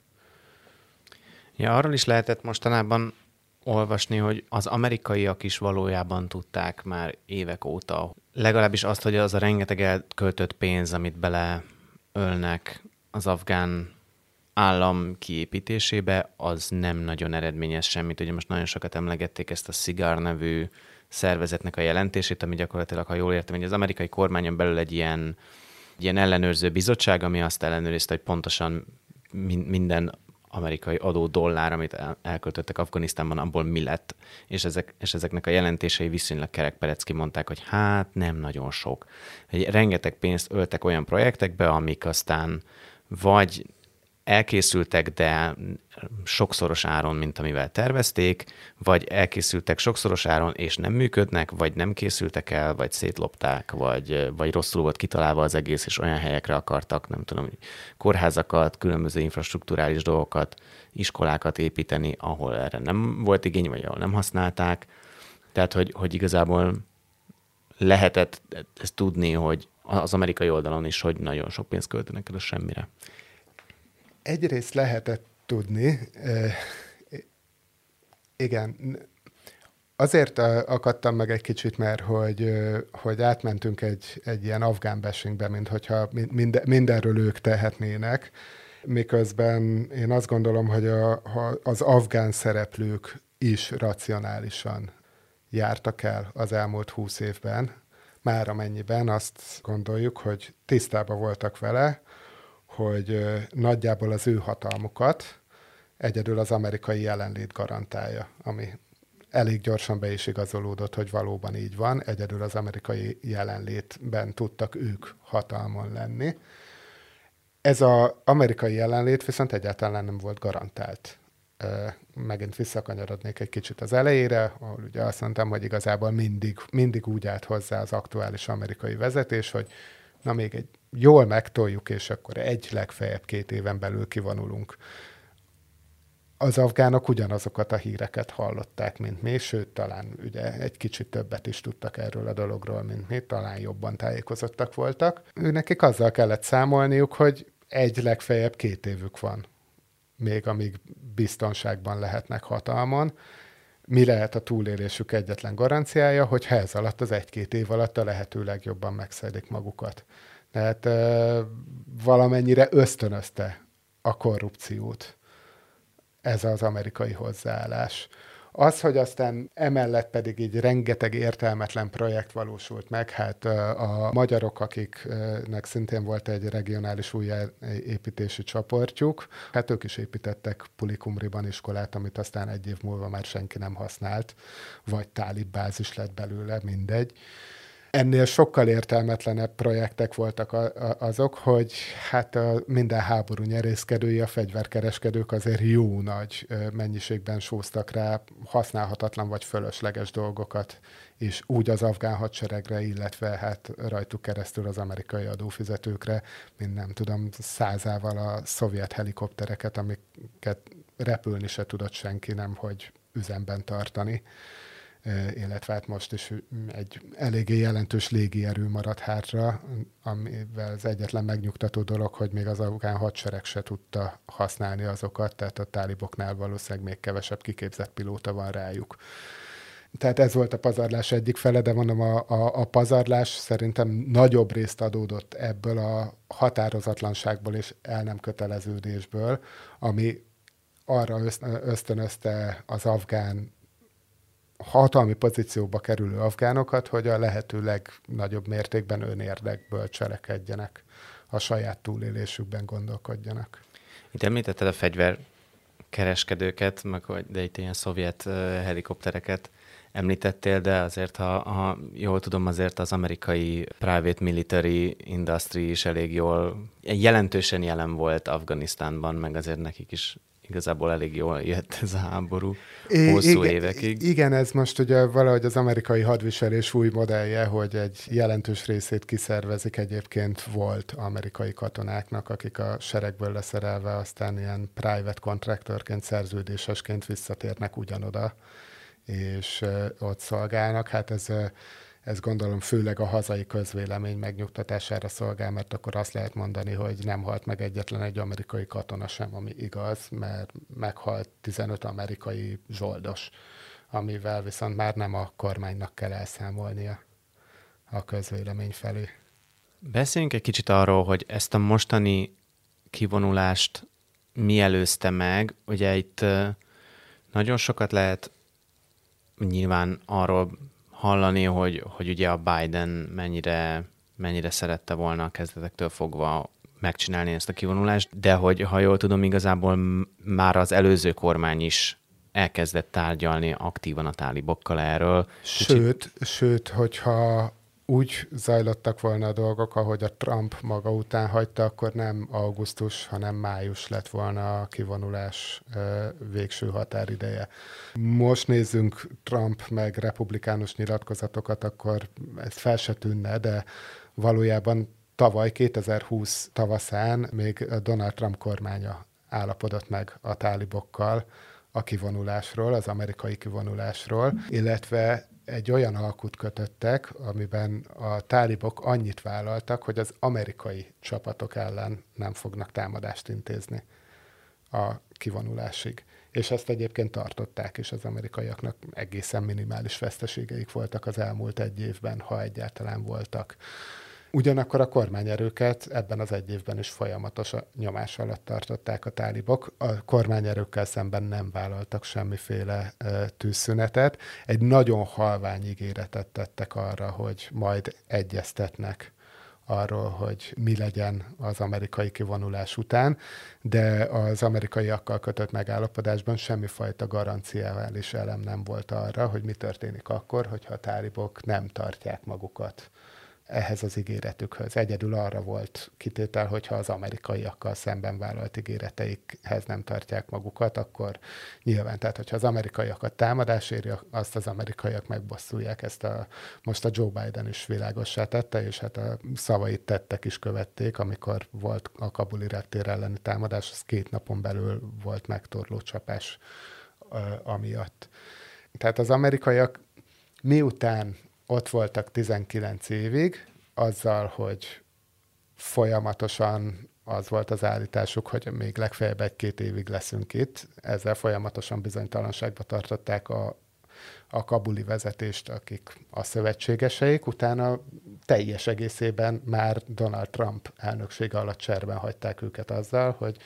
Ja, arról is lehetett mostanában olvasni, hogy az amerikaiak is valójában tudták már évek óta. Legalábbis azt, hogy az a rengeteg elköltött pénz, amit beleölnek az afgán állam kiépítésébe, az nem nagyon eredményes semmit. Ugye most nagyon sokat emlegették ezt a SIGAR nevű szervezetnek a jelentését, ami gyakorlatilag, ha jól értem, hogy az amerikai kormányon belül egy ilyen, ilyen ellenőrző bizottság, ami azt ellenőrizte, hogy pontosan minden amerikai adó dollár, amit elköltöttek Afganisztánban, abból mi lett. És, ezek, és ezeknek a jelentései viszonylag kerekperecki mondták, hogy hát nem nagyon sok. Hogy rengeteg pénzt öltek olyan projektekbe, amik aztán vagy elkészültek, de sokszoros áron, mint amivel tervezték, vagy elkészültek sokszoros áron, és nem működnek, vagy nem készültek el, vagy szétlopták, vagy, vagy rosszul volt kitalálva az egész, és olyan helyekre akartak, nem tudom, kórházakat, különböző infrastrukturális dolgokat, iskolákat építeni, ahol erre nem volt igény, vagy ahol nem használták. Tehát, hogy, hogy igazából lehetett ezt tudni, hogy az amerikai oldalon is, hogy nagyon sok pénzt költenek el semmire. Egyrészt lehetett tudni, igen, azért akadtam meg egy kicsit, mert hogy, hogy átmentünk egy, egy ilyen afgán bashingbe, mint hogyha minden, mindenről ők tehetnének, miközben én azt gondolom, hogy a, az afgán szereplők is racionálisan jártak el az elmúlt húsz évben, már amennyiben azt gondoljuk, hogy tisztában voltak vele, hogy nagyjából az ő hatalmukat egyedül az amerikai jelenlét garantálja, ami elég gyorsan be is igazolódott, hogy valóban így van, egyedül az amerikai jelenlétben tudtak ők hatalmon lenni. Ez az amerikai jelenlét viszont egyáltalán nem volt garantált. Megint visszakanyarodnék egy kicsit az elejére, ahol ugye azt mondtam, hogy igazából mindig, mindig úgy állt hozzá az aktuális amerikai vezetés, hogy na még egy jól megtoljuk, és akkor egy, legfeljebb két éven belül kivonulunk. Az afgánok ugyanazokat a híreket hallották, mint mi, sőt, talán ugye egy kicsit többet is tudtak erről a dologról, mint mi, talán jobban tájékozottak voltak. Őnekik azzal kellett számolniuk, hogy egy, legfeljebb két évük van, még amíg biztonságban lehetnek hatalmon. Mi lehet a túlélésük egyetlen garanciája, hogyha ez alatt, az egy-két év alatt a lehető legjobban megszedik magukat. Tehát ö, valamennyire ösztönözte a korrupciót ez az amerikai hozzáállás. Az, hogy aztán emellett pedig így rengeteg értelmetlen projekt valósult meg, hát a magyarok, akiknek szintén volt egy regionális újjáépítési csoportjuk, hát ők is építettek Pulikumriban iskolát, amit aztán egy év múlva már senki nem használt, vagy tálib bázis lett belőle, mindegy. Ennél sokkal értelmetlenebb projektek voltak a, a, azok, hogy hát a, minden háború nyerészkedői, a fegyverkereskedők azért jó nagy mennyiségben sóztak rá használhatatlan vagy fölösleges dolgokat, és úgy az afgán hadseregre, illetve hát rajtuk keresztül az amerikai adófizetőkre, mint nem tudom, százával a szovjet helikoptereket, amiket repülni se tudott senki, nem hogy üzemben tartani. Illetve hát most is egy eléggé jelentős légierő maradt hátra, amivel az egyetlen megnyugtató dolog, hogy még az afgán hadsereg se tudta használni azokat, tehát a táliboknál valószínűleg még kevesebb kiképzett pilóta van rájuk. Tehát ez volt a pazarlás egyik fele, de mondom, a, a, a pazarlás szerintem nagyobb részt adódott ebből a határozatlanságból és el nem köteleződésből, ami arra ösztönözte az afgán hatalmi pozícióba kerülő afgánokat, hogy a lehető legnagyobb mértékben önérdekből cselekedjenek, a saját túlélésükben gondolkodjanak. Itt említetted a fegyver kereskedőket, meg, de itt ilyen szovjet helikoptereket említettél, de azért, ha, ha jól tudom, azért az amerikai private military industry is elég jól, jelentősen jelen volt Afganisztánban, meg azért nekik is igazából elég jól jött ez a háború hosszú igen, évekig. Igen, ez most ugye valahogy az amerikai hadviselés új modellje, hogy egy jelentős részét kiszervezik egyébként volt amerikai katonáknak, akik a seregből leszerelve aztán ilyen private contractorként, szerződésesként visszatérnek ugyanoda, és ott szolgálnak. Hát ez, ez gondolom főleg a hazai közvélemény megnyugtatására szolgál, mert akkor azt lehet mondani, hogy nem halt meg egyetlen egy amerikai katona sem, ami igaz, mert meghalt tizenöt amerikai zsoldos, amivel viszont már nem a kormánynak kell elszámolnia a közvélemény felé. Beszéljünk egy kicsit arról, hogy ezt a mostani kivonulást mi előzte meg. Ugye itt nagyon sokat lehet nyilván arról hallani, hogy, hogy ugye a Biden mennyire, mennyire szerette volna a kezdetektől fogva megcsinálni ezt a kivonulást, de hogy ha jól tudom, igazából már az előző kormány is elkezdett tárgyalni aktívan a tálibokkal erről. Sőt, Kicsit... sőt, hogyha úgy zajlottak volna a dolgok, ahogy a Trump maga után hagyta, akkor nem augusztus, hanem május lett volna a kivonulás végső határideje. Most nézzünk Trump meg republikánus nyilatkozatokat, akkor ez fel se tűnne, de valójában tavaly kétezer-húsz tavaszán még Donald Trump kormánya állapodott meg a tálibokkal a kivonulásról, az amerikai kivonulásról, illetve egy olyan alkut kötöttek, amiben a tálibok annyit vállaltak, hogy az amerikai csapatok ellen nem fognak támadást intézni a kivonulásig. És ezt egyébként tartották, és az amerikaiaknak egészen minimális veszteségeik voltak az elmúlt egy évben, ha egyáltalán voltak. Ugyanakkor a kormányerőket ebben az egy évben is folyamatos nyomás alatt tartották a tálibok. A kormányerőkkel szemben nem vállaltak semmiféle tűzszünetet. Egy nagyon halvány ígéretet tettek arra, hogy majd egyeztetnek arról, hogy mi legyen az amerikai kivonulás után, de az amerikaiakkal kötött megállapodásban semmifajta garanciális elem nem volt arra, hogy mi történik akkor, hogyha a tálibok nem tartják magukat ehhez az ígéretükhöz. Egyedül arra volt kitétel, hogyha az amerikaiakkal szemben vállalt ígéreteikhez nem tartják magukat, akkor nyilván, tehát hogyha az amerikaiakat támadás éri, azt az amerikaiak megbosszulják. Ezt a, most a Joe Biden is világossá tette, és hát a szavait tettek is követték, amikor volt a kabuli reptér elleni támadás, az két napon belül volt megtorló csapás amiatt. Tehát az amerikaiak miután ott voltak tizenkilenc évig, azzal, hogy folyamatosan az volt az állításuk, hogy még legfeljebb egy-két évig leszünk itt. Ezzel folyamatosan bizonytalanságba tartották a, a kabuli vezetést, akik a szövetségeseik. Utána teljes egészében már Donald Trump elnöksége alatt cserben hagyták őket azzal, hogy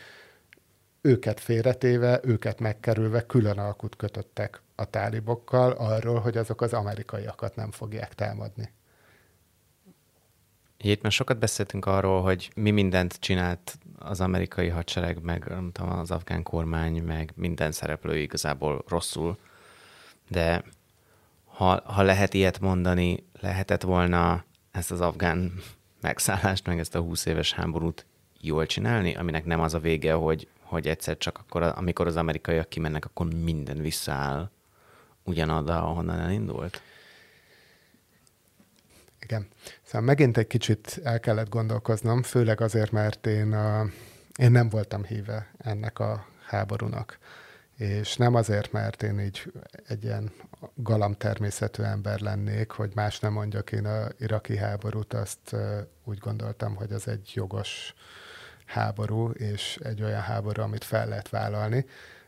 őket félretéve, őket megkerülve külön alkut kötöttek a tálibokkal arról, hogy azok az amerikaiakat nem fogják támadni. Itt már sokat beszéltünk arról, hogy mi mindent csinált az amerikai hadsereg, meg nem tudom, az afgán kormány, meg minden szereplő igazából rosszul, de ha, ha lehet ilyet mondani, lehetett volna ezt az afgán megszállást, meg ezt a húsz éves háborút jól csinálni, aminek nem az a vége, hogy hogy egyszer csak akkor, amikor az amerikaiak kimennek, akkor minden visszaáll ugyanoda, ahonnan elindult? Igen. Szóval megint egy kicsit el kellett gondolkoznom, főleg azért, mert én, a, én nem voltam híve ennek a háborúnak. És nem azért, mert én így egy ilyen galamb természetű ember lennék, hogy más nem mondjak, én az iraki háborút azt úgy gondoltam, hogy az egy jogos háború, és egy olyan háború, amit fel lehet vállalni.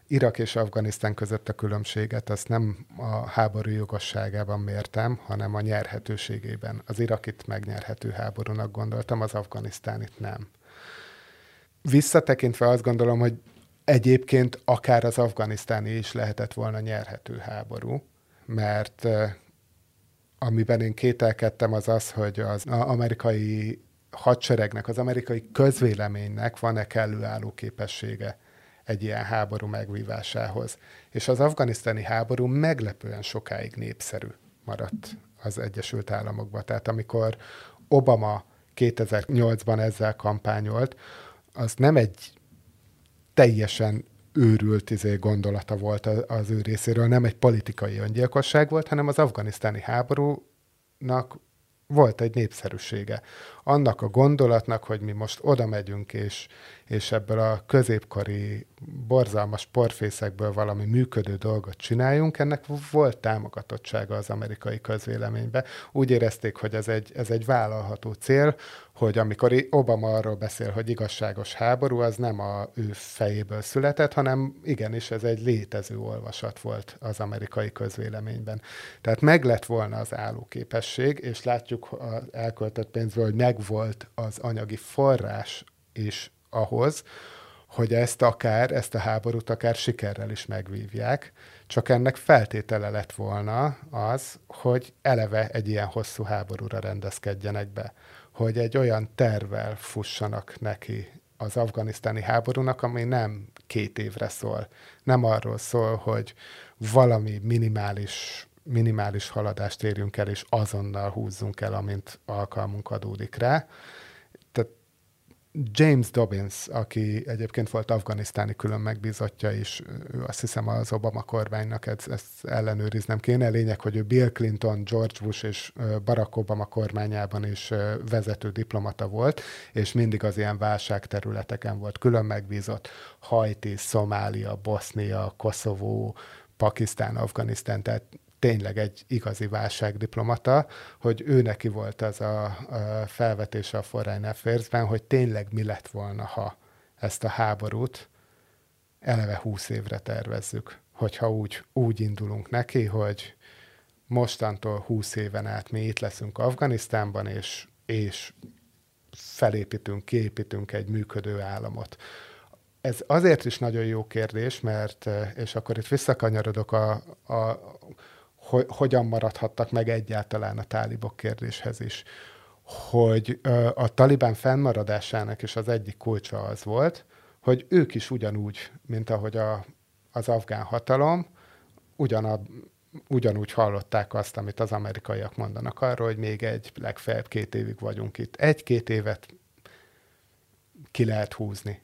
Irak és Afganisztán között a különbséget azt nem a háború jogosságában mértem, hanem a nyerhetőségében. Az irakit megnyerhető háborúnak gondoltam, az afganisztánit nem. Visszatekintve azt gondolom, hogy egyébként akár az afganisztáni is lehetett volna nyerhető háború, mert amiben én kételkedtem az az, hogy az amerikai hadseregnek, az amerikai közvéleménynek van-e kellő állóképessége egy ilyen háború megvívásához. És az afganisztáni háború meglepően sokáig népszerű maradt az Egyesült Államokban. Tehát amikor Obama kétezer-nyolcban ezzel kampányolt, az nem egy teljesen őrült izé, gondolata volt az ő részéről, nem egy politikai öngyilkosság volt, hanem az afganisztáni háborúnak volt egy népszerűsége. Annak a gondolatnak, hogy mi most oda megyünk, és, és ebből a középkori borzalmas porfészekből valami működő dolgot csináljunk, ennek volt támogatottsága az amerikai közvéleményben. Úgy érezték, hogy ez egy, ez egy vállalható cél, hogy amikor Obama arról beszél, hogy igazságos háború, az nem a ő fejéből született, hanem igenis ez egy létező olvasat volt az amerikai közvéleményben. Tehát meg lett volna az állóképesség, és látjuk az elköltött pénzből, hogy megvolt az anyagi forrás is ahhoz, hogy ezt akár, ezt a háborút akár sikerrel is megvívják, csak ennek feltétele lett volna az, hogy eleve egy ilyen hosszú háborúra rendezkedjenek be, hogy egy olyan tervvel fussanak neki az afganisztáni háborúnak, ami nem két évre szól. Nem arról szól, hogy valami minimális, minimális haladást érjünk el, és azonnal húzzunk el, amint alkalmunk adódik rá. Tehát James Dobbins, aki egyébként volt afganisztáni külön megbízottja, és ő azt hiszem az Obama kormánynak ezt, ezt ellenőriznem kéne. Lényeg, hogy ő Bill Clinton, George Bush és Barack Obama kormányában is vezető diplomata volt, és mindig az ilyen válságterületeken volt külön megbízott. Haiti, Szomália, Bosznia, Koszovó, Pakisztán, Afganisztán, tehát tényleg egy igazi válságdiplomata, hogy ő neki volt az a, a felvetése a Foreign Affairs-ben, hogy tényleg mi lett volna, ha ezt a háborút eleve húsz évre tervezzük. Hogyha úgy, úgy indulunk neki, hogy mostantól húsz éven át mi itt leszünk Afganisztánban, és, és felépítünk, kiépítünk egy működő államot. Ez azért is nagyon jó kérdés, mert, és akkor itt visszakanyarodok a, a hogyan maradhattak meg egyáltalán a tálibok kérdéshez is, hogy a talibán fennmaradásának is az egyik kulcsa az volt, hogy ők is ugyanúgy, mint ahogy a, az afgán hatalom, ugyanab, ugyanúgy hallották azt, amit az amerikaiak mondanak arról, hogy még egy, legfeljebb két évig vagyunk itt. Egy-két évet ki lehet húzni,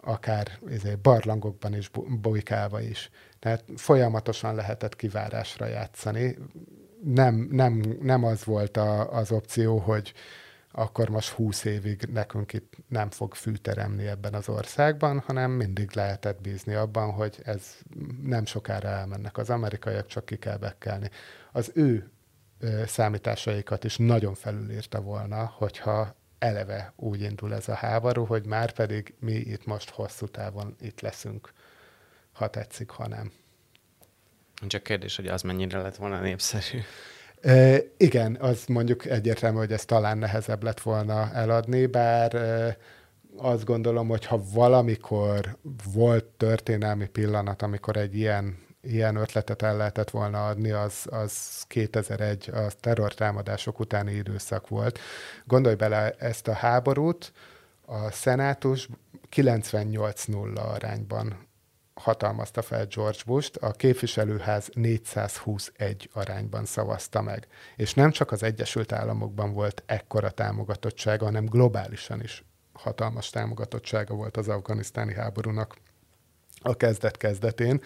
akár barlangokban is, bujkálva is. Tehát folyamatosan lehetett kivárásra játszani. Nem, nem, nem az volt a, az opció, hogy akkor most húsz évig nekünk itt nem fog fűteremni ebben az országban, hanem mindig lehetett bízni abban, hogy ez nem sokára elmennek az amerikaiak, csak ki kell bekkelni. Az ő számításaikat is nagyon felülírta volna, hogyha eleve úgy indul ez a háború, hogy már pedig mi itt most hosszú távon itt leszünk, ha tetszik, ha nem. Csak kérdés, hogy az mennyire lett volna népszerű. E, igen, az mondjuk egyértelmű, hogy ez talán nehezebb lett volna eladni, bár e, azt gondolom, hogy ha valamikor volt történelmi pillanat, amikor egy ilyen, ilyen ötletet el lehetett volna adni, az, az kétezer-egy, a terrortámadások utáni időszak volt. Gondolj bele, ezt a háborút a szenátus kilencvennyolc nulla arányban hatalmazta fel George Bush-t, a képviselőház négyszázhuszonegy arányban szavazta meg. És nem csak az Egyesült Államokban volt ekkora támogatottsága, hanem globálisan is hatalmas támogatottsága volt az afganisztáni háborúnak a kezdet-kezdetén,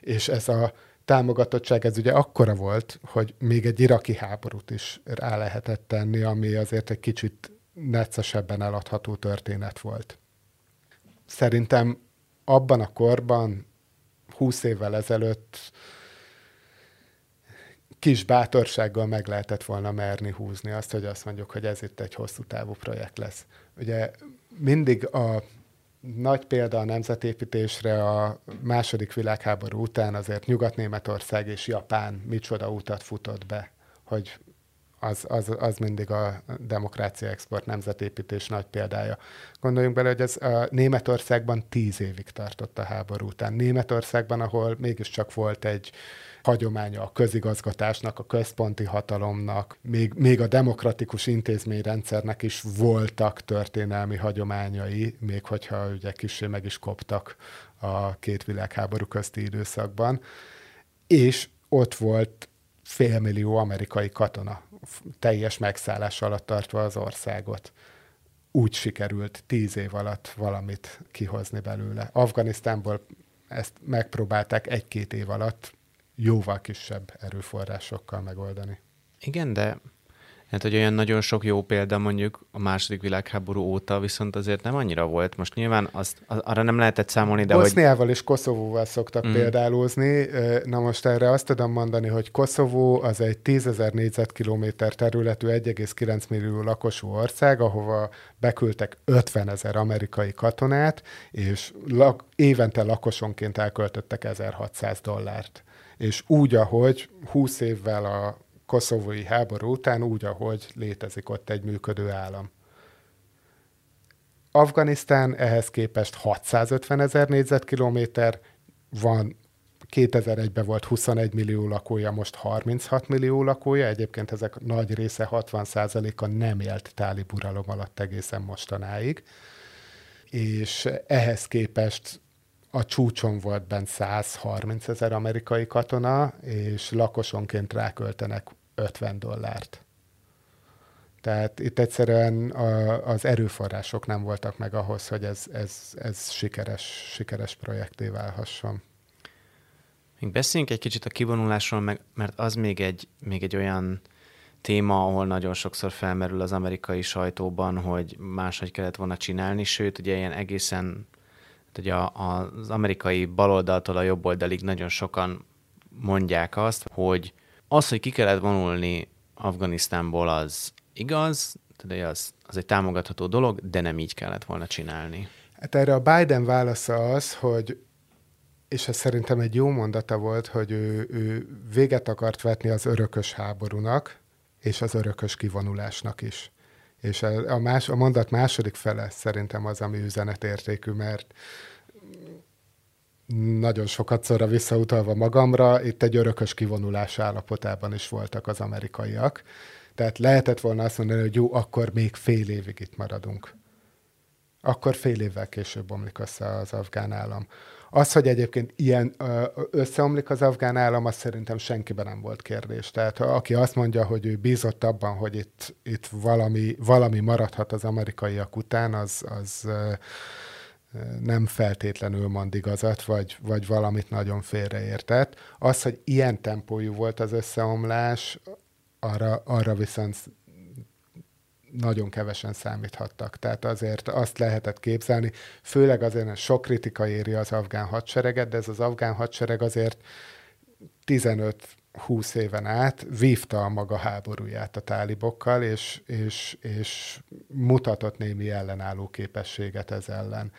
és ez a támogatottság, ez ugye akkora volt, hogy még egy iraki háborút is rá lehetett tenni, ami azért egy kicsit neccesebben eladható történet volt. Szerintem abban a korban, húsz évvel ezelőtt kis bátorsággal meg lehetett volna merni húzni azt, hogy azt mondjuk, hogy ez itt egy hosszú távú projekt lesz. Ugye mindig a nagy példa a nemzetépítésre a második világháború után azért Nyugat-Németország és Japán micsoda utat futott be, hogy az, az, az mindig a demokrácia export nemzetépítés nagy példája. Gondoljunk bele, hogy ez a Németországban tíz évig tartott a háború után. Németországban, ahol mégiscsak volt egy hagyománya a közigazgatásnak, a központi hatalomnak, még, még a demokratikus intézményrendszernek is voltak történelmi hagyományai, még hogyha ugye kissé meg is koptak a két világháború közti időszakban, és ott volt félmillió amerikai katona teljes megszállás alatt tartva az országot. Úgy sikerült tíz év alatt valamit kihozni belőle. Afganisztánból ezt megpróbálták egy-két év alatt jóval kisebb erőforrásokkal megoldani. Igen, de hát, hogy olyan nagyon sok jó példa mondjuk a második világháború óta viszont azért nem annyira volt. Most nyilván azt, arra nem lehetett számolni, de Boszniával hogy... és Koszovóval szoktak mm. példálózni. Na most erre azt tudom mondani, hogy Koszovó az egy tízezer négyzetkilométer területű egy egész kilenc millió lakosú ország, ahova beküldtek ötvenezer amerikai katonát, és lak... évente lakosonként elköltöttek ezerhatszáz dollárt. És úgy, ahogy húsz évvel a koszovói háború után úgy, ahogy létezik ott egy működő állam. Afganisztán ehhez képest hatszázötvenezer négyzetkilométer, van kétezer-egyben volt huszonegy millió lakója, most harminchat millió lakója, egyébként ezek nagy része hatvan százaléka nem élt tálib uralom alatt egészen mostanáig, és ehhez képest a csúcson volt bent százharmincezer amerikai katona, és lakosonként ráköltenek ötven dollárt. Tehát itt egyszerűen a, az erőforrások nem voltak meg ahhoz, hogy ez, ez, ez sikeres, sikeres projekté válhasson. Még beszéljünk egy kicsit a kivonulásról, mert az még egy, még egy olyan téma, ahol nagyon sokszor felmerül az amerikai sajtóban, hogy máshogy kellett volna csinálni, sőt, ugye ilyen egészen... hogy az amerikai baloldaltól a jobboldalig nagyon sokan mondják azt, hogy az, hogy ki kellett vonulni Afganisztánból, az igaz, tehát az, az egy támogatható dolog, de nem így kellett volna csinálni. Hát erre a Biden válasza az, hogy, és ez szerintem egy jó mondata volt, hogy ő, ő véget akart vetni az örökös háborúnak, és az örökös kivonulásnak is. És a, más, a mondat második fele szerintem az, ami üzenetértékű, mert nagyon sokat szorra visszautalva magamra, itt egy örökös kivonulás állapotában is voltak az amerikaiak. Tehát lehetett volna azt mondani, hogy jó, akkor még fél évig itt maradunk. Akkor fél évvel később omlik össze az afgán állam. Az, hogy egyébként ilyen összeomlik az afgán állam, az szerintem senkiben nem volt kérdés. Tehát aki azt mondja, hogy ő bízott abban, hogy itt, itt valami, valami maradhat az amerikaiak után, az, az nem feltétlenül mond igazat, vagy, vagy valamit nagyon félreértett. Az, hogy ilyen tempójú volt az összeomlás, arra, arra viszont nagyon kevesen számíthattak. Tehát azért azt lehetett képzelni, főleg azért, hogy sok kritika éri az afgán hadsereget, de ez az afgán hadsereg azért tizenöt-húsz éven át vívta a maga háborúját a tálibokkal, és, és, és mutatott némi ellenálló képességet ez ellen.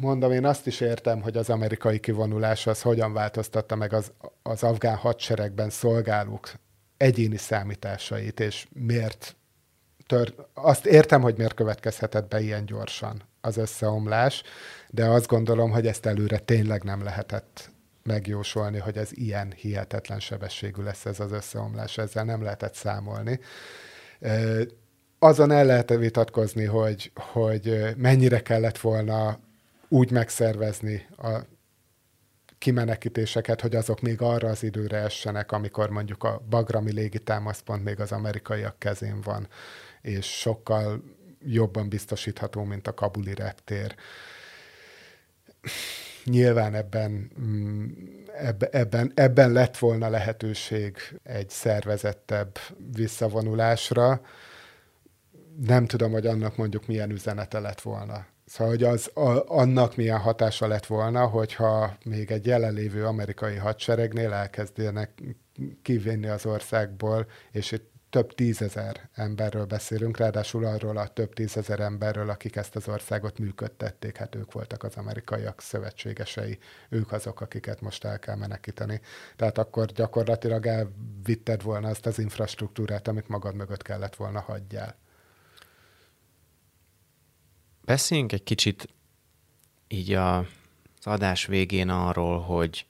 Mondom, én azt is értem, hogy az amerikai kivonulás az hogyan változtatta meg az, az afgán hadseregben szolgálók egyéni számításait, és miért tör... azt értem, hogy miért következhetett be ilyen gyorsan az összeomlás, de azt gondolom, hogy ezt előre tényleg nem lehetett megjósolni, hogy ez ilyen hihetetlen sebességű lesz ez az összeomlás, ezzel nem lehetett számolni. Azon el lehet vitatkozni, hogy, hogy mennyire kellett volna úgy megszervezni a kimenekítéseket, hogy azok még arra az időre essenek, amikor mondjuk a bagrami légitámaszpont még az amerikaiak kezén van, és sokkal jobban biztosítható, mint a kabuli reptér. Nyilván ebben, ebben, ebben lett volna lehetőség egy szervezettebb visszavonulásra. Nem tudom, hogy annak mondjuk milyen üzenete lett volna. Szóval, hogy az, a, annak milyen hatása lett volna, hogyha még egy jelenlévő amerikai hadseregnél elkezdjenek kivinni az országból, és itt több tízezer emberről beszélünk, ráadásul arról a több tízezer emberről, akik ezt az országot működtették, hát ők voltak az amerikaiak szövetségesei, ők azok, akiket most el kell menekíteni. Tehát akkor gyakorlatilag elvitted volna azt az infrastruktúrát, amit magad mögött kellett volna hagyjál. Beszéljünk egy kicsit így a, az az adás végén arról, hogy,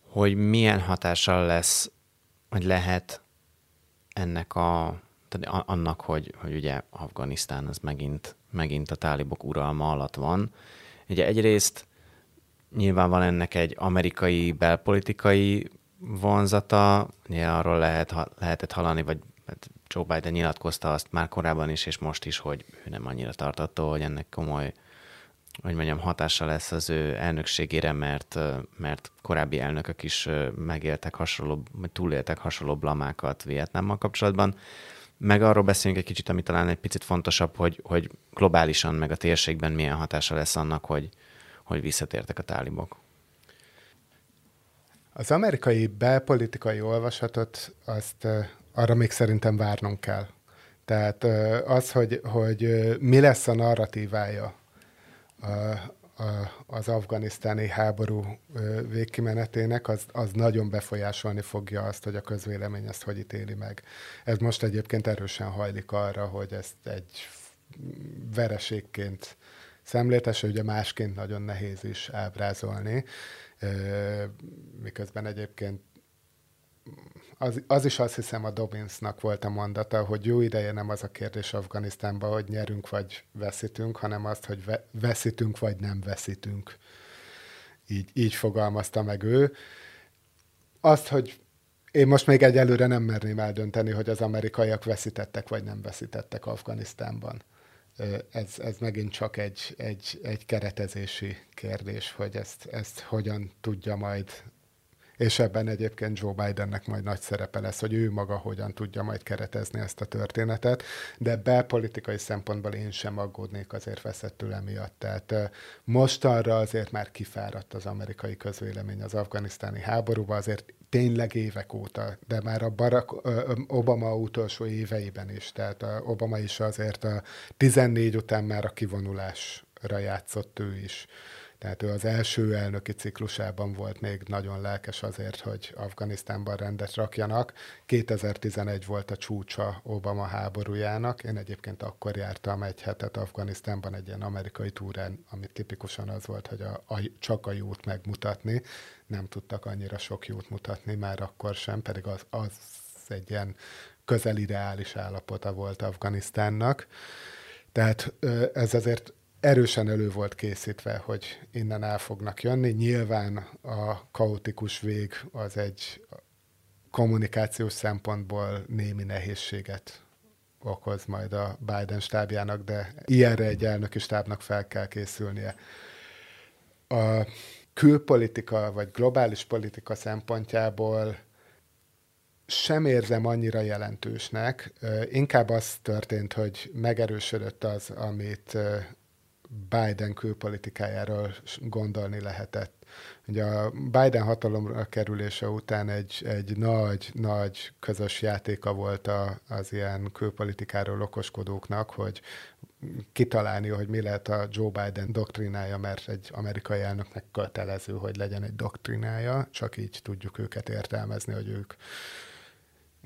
hogy milyen hatással lesz, hogy lehet ennek a, tehát annak, hogy, hogy ugye Afganisztán az megint, megint a tálibok uralma alatt van. Ugye egyrészt nyilván van ennek egy amerikai belpolitikai vonzata, ugye arról lehet, lehetett hallani, vagy Joe Biden nyilatkozta azt már korábban is, és most is, hogy ő nem annyira tart attól, hogy ennek komoly, hogy mondjam, hatása lesz az ő elnökségére, mert, mert korábbi elnökök is megéltek hasonló, túléltek hasonló blamákat Vietnámmal kapcsolatban. Meg arról beszélünk egy kicsit, ami talán egy picit fontosabb, hogy, hogy globálisan, meg a térségben milyen hatása lesz annak, hogy, hogy visszatértek a tálibok. Az amerikai belpolitikai olvasatot azt arra még szerintem várnunk kell. Tehát az, hogy, hogy mi lesz a narratívája a, a, az afganisztáni háború végkimenetének, az, az nagyon befolyásolni fogja azt, hogy a közvélemény ezt hogy ítéli meg. Ez most egyébként erősen hajlik arra, hogy ezt egy vereségként szemléltes, ugye másként nagyon nehéz is ábrázolni, miközben egyébként Az, az is azt hiszem a Dobbinsnak volt a mondata, hogy jó ideje nem az a kérdés Afganisztánban, hogy nyerünk vagy veszítünk, hanem azt, hogy ve- veszítünk vagy nem veszítünk. Így, így fogalmazta meg ő. Azt, hogy én most még egyelőre nem merném eldönteni, hogy az amerikaiak veszítettek vagy nem veszítettek Afganisztánban. Ez, ez megint csak egy, egy, egy keretezési kérdés, hogy ezt, ezt hogyan tudja majd. És ebben egyébként Joe Bidennek majd nagy szerepe lesz, hogy ő maga hogyan tudja majd keretezni ezt a történetet, de belpolitikai szempontból én sem aggódnék azért veszettül emiatt. Tehát mostanra azért már kifáradt az amerikai közvélemény az afganisztáni háborúba, azért tényleg évek óta, de már a Barack Obama utolsó éveiben is, tehát a Obama is azért a tizennégy után már a kivonulásra játszott ő is. Tehát ő az első elnöki ciklusában volt még nagyon lelkes azért, hogy Afganisztánban rendet rakjanak. kétezer-tizenegy volt a csúcsa Obama háborújának. Én egyébként akkor jártam egy hetet Afganisztánban egy ilyen amerikai túrán, amit tipikusan az volt, hogy a, a, csak a jót megmutatni. Nem tudtak annyira sok jót mutatni, már akkor sem, pedig az, az egy ilyen közel ideális állapota volt Afganisztánnak. Tehát ez azért erősen elő volt készítve, hogy innen el fognak jönni. Nyilván a kaotikus vég az egy kommunikációs szempontból némi nehézséget okoz majd a Biden stábjának, de ilyenre egy elnöki stábnak fel kell készülnie. A külpolitika vagy globális politika szempontjából sem érzem annyira jelentősnek. Inkább az történt, hogy megerősödött az, amit Biden külpolitikájáról gondolni lehetett. Ugye a Biden hatalomra kerülése után egy, egy nagy, nagy közös játéka volt a, az ilyen külpolitikáról okoskodóknak, hogy kitalálni, hogy mi lehet a Joe Biden doktrinája, mert egy amerikai elnöknek kötelező, hogy legyen egy doktrinája, csak így tudjuk őket értelmezni, hogy ők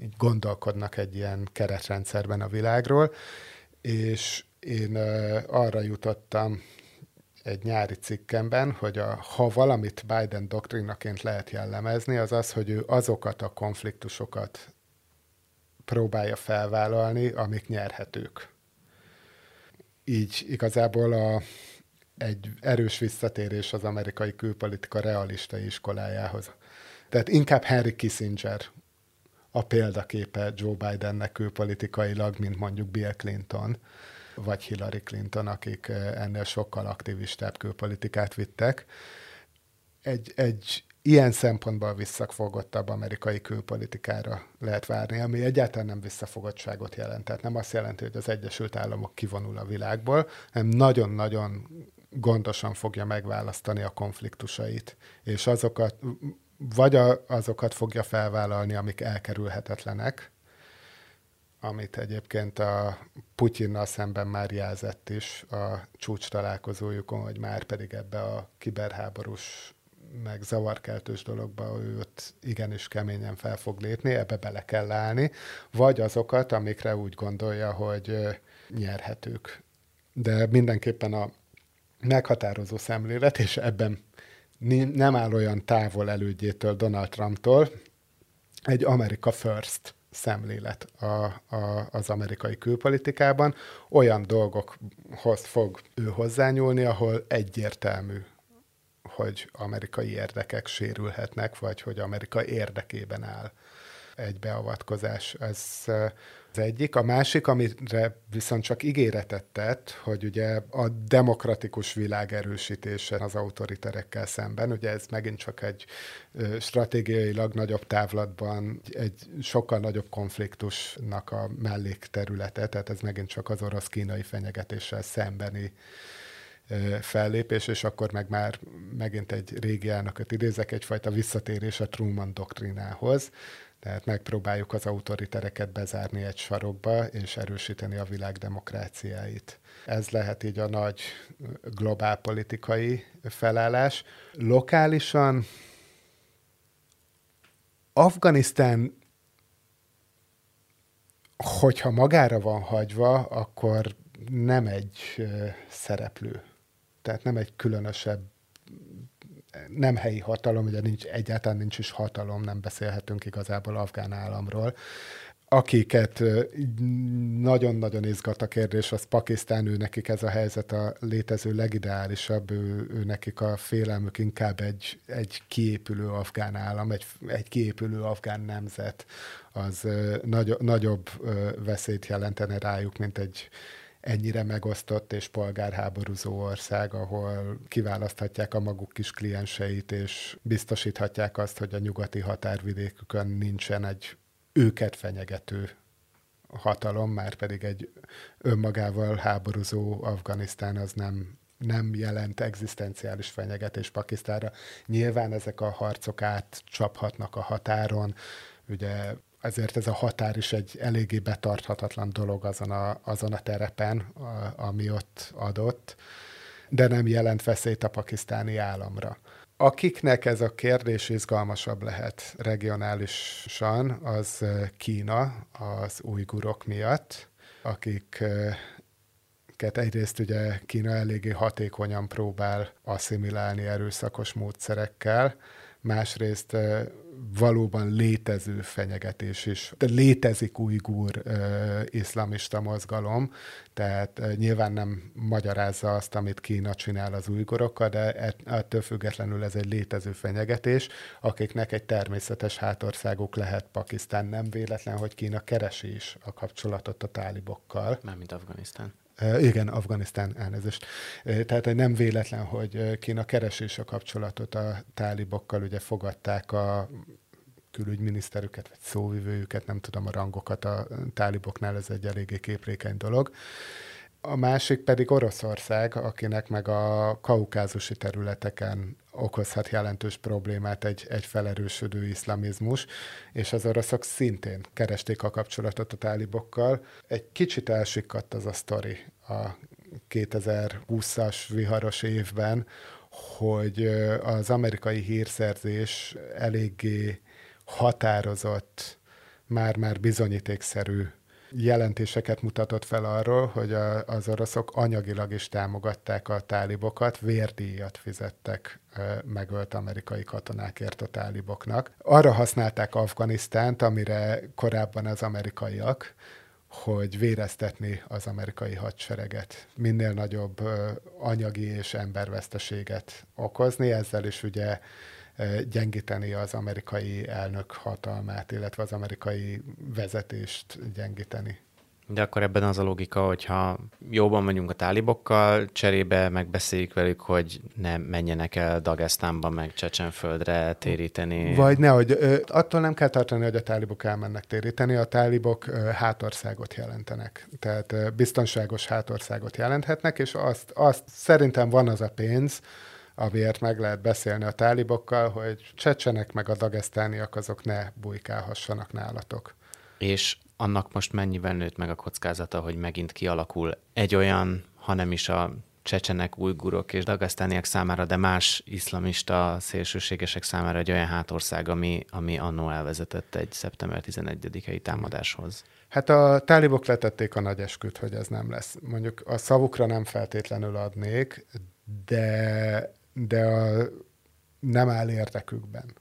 így gondolkodnak egy ilyen keretrendszerben a világról, és én ö, arra jutottam egy nyári cikkemben, hogy a, ha valamit Biden doktrinaként lehet jellemezni, az az, hogy ő azokat a konfliktusokat próbálja felvállalni, amik nyerhetők. Így igazából a, egy erős visszatérés az amerikai külpolitika realista iskolájához. Tehát inkább Henry Kissinger a példaképe Joe Bidennek külpolitikailag, mint mondjuk Bill Clinton, vagy Hillary Clinton, akik ennél sokkal aktivistább külpolitikát vittek. Egy, egy ilyen szempontból visszafogottabb amerikai külpolitikára lehet várni, ami egyáltalán nem visszafogottságot jelent. Tehát nem azt jelenti, hogy az Egyesült Államok kivonul a világból, hanem nagyon-nagyon gondosan fogja megválasztani a konfliktusait, és azokat, vagy a, azokat fogja felvállalni, amik elkerülhetetlenek, amit egyébként a Putyinnal szemben már jelzett is a csúcs találkozójukon, hogy már pedig ebbe a kiberháborús, meg zavarkeltős dologba őt igenis keményen fel fog lépni, ebbe bele kell állni, vagy azokat, amikre úgy gondolja, hogy nyerhetők. De mindenképpen a meghatározó szemlélet, és ebben nem áll olyan távol elődjétől, Donald Trumptól, egy America First szemlélet a, a, az amerikai külpolitikában. Olyan dolgokhoz fog ő hozzányúlni, ahol egyértelmű, hogy amerikai érdekek sérülhetnek, vagy hogy Amerika érdekében áll egy beavatkozás. Ez az egyik. A másik, amire viszont csak ígéretet tett, hogy ugye a demokratikus világ erősítése az autoriterekkel szemben, ugye ez megint csak egy stratégiailag nagyobb távlatban egy sokkal nagyobb konfliktusnak a mellékterülete, tehát ez megint csak az orosz-kínai fenyegetéssel szembeni fellépés, és akkor meg már megint egy régi elnököt idézek, egyfajta visszatérés a Truman doktrinához. Tehát megpróbáljuk az autoritereket bezárni egy sarokba, és erősíteni a világ demokráciáit. Ez lehet így a nagy globálpolitikai felállás. Lokálisan Afganisztán, hogyha magára van hagyva, akkor nem egy szereplő. Tehát nem egy különösebb, nem helyi hatalom, ugye nincs, egyáltalán nincs is hatalom, nem beszélhetünk igazából afgán államról. Akiket nagyon-nagyon izgat a kérdés, az Pakisztán, ő nekik ez a helyzet a létező legideálisabb, ő, ő nekik a félelmük inkább egy, egy kiépülő afgán állam, egy, egy kiépülő afgán nemzet, az nagy, nagyobb veszélyt jelentene rájuk, mint egy ennyire megosztott és polgárháborúzó ország, ahol kiválaszthatják a maguk kis klienseit, és biztosíthatják azt, hogy a nyugati határvidékükön nincsen egy őket fenyegető hatalom, már pedig egy önmagával háborúzó Afganisztán az nem, nem jelent egzisztenciális fenyegetés Pakisztánra. Nyilván ezek a harcok átcsaphatnak a határon, ugye ezért ez a határ is egy eléggé betarthatatlan dolog azon a, azon a terepen, a, ami ott adott, de nem jelent veszélyt a pakisztáni államra. Akiknek ez a kérdés izgalmasabb lehet regionálisan, az Kína az ujgurok miatt, akiket egyrészt ugye Kína eléggé hatékonyan próbál asszimilálni erőszakos módszerekkel, másrészt valóban létező fenyegetés is. De létezik ujgur ö, iszlamista mozgalom, tehát ö, nyilván nem magyarázza azt, amit Kína csinál az ujgurokkal, de ettől függetlenül ez egy létező fenyegetés, akiknek egy természetes hátországuk lehet Pakisztán. Nem véletlen, hogy Kína keresi is a kapcsolatot a tálibokkal. Mármint Afganisztán. Igen, Afganisztán, elnézést. Tehát nem véletlen, hogy Kína keresi is a kapcsolatot a tálibokkal, ugye fogadták a külügyminiszterüket, vagy szóvivőjüket, nem tudom a rangokat a táliboknál, ez egy eléggé képlékeny dolog. A másik pedig Oroszország, akinek meg a kaukázusi területeken okozhat jelentős problémát egy, egy felerősödő iszlamizmus, és az oroszok szintén keresték a kapcsolatot a tálibokkal. Egy kicsit elsikkadt az a sztori a kétezer-húszas viharos évben, hogy az amerikai hírszerzés eléggé határozott, már-már bizonyítékszerű jelentéseket mutatott fel arról, hogy a, az oroszok anyagilag is támogatták a tálibokat, vérdíjat fizettek e, megölt amerikai katonákért a táliboknak. Arra használták Afganisztánt, amire korábban az amerikaiak, hogy véreztetni az amerikai hadsereget, minél nagyobb e, anyagi és emberveszteséget okozni, ezzel is ugye gyengíteni az amerikai elnök hatalmát, illetve az amerikai vezetést gyengíteni. De akkor ebben az a logika, hogyha jóban vagyunk a tálibokkal, cserébe megbeszéljük velük, hogy ne menjenek el Dagesztánba, meg Csecsenföldre téríteni. Vagy nehogy, attól nem kell tartani, hogy a tálibok elmennek téríteni, a tálibok hátországot jelentenek. Tehát biztonságos hátországot jelenthetnek, és azt, azt szerintem van az a pénz, amiért meg lehet beszélni a tálibokkal, hogy csecsenek meg a dagesztániak, azok ne bujkálhassanak nálatok. És annak most mennyiben nőtt meg a kockázata, hogy megint kialakul egy olyan, hanem is a csecsenek, ujgurok és dagesztániak számára, de más iszlamista szélsőségesek számára egy olyan hátország, ami, ami annó elvezetett egy szeptember tizenegyedikei támadáshoz? Hát a tálibok letették a nagy esküt, hogy ez nem lesz. Mondjuk a szavukra nem feltétlenül adnék, de, de a, nem áll érdekükben.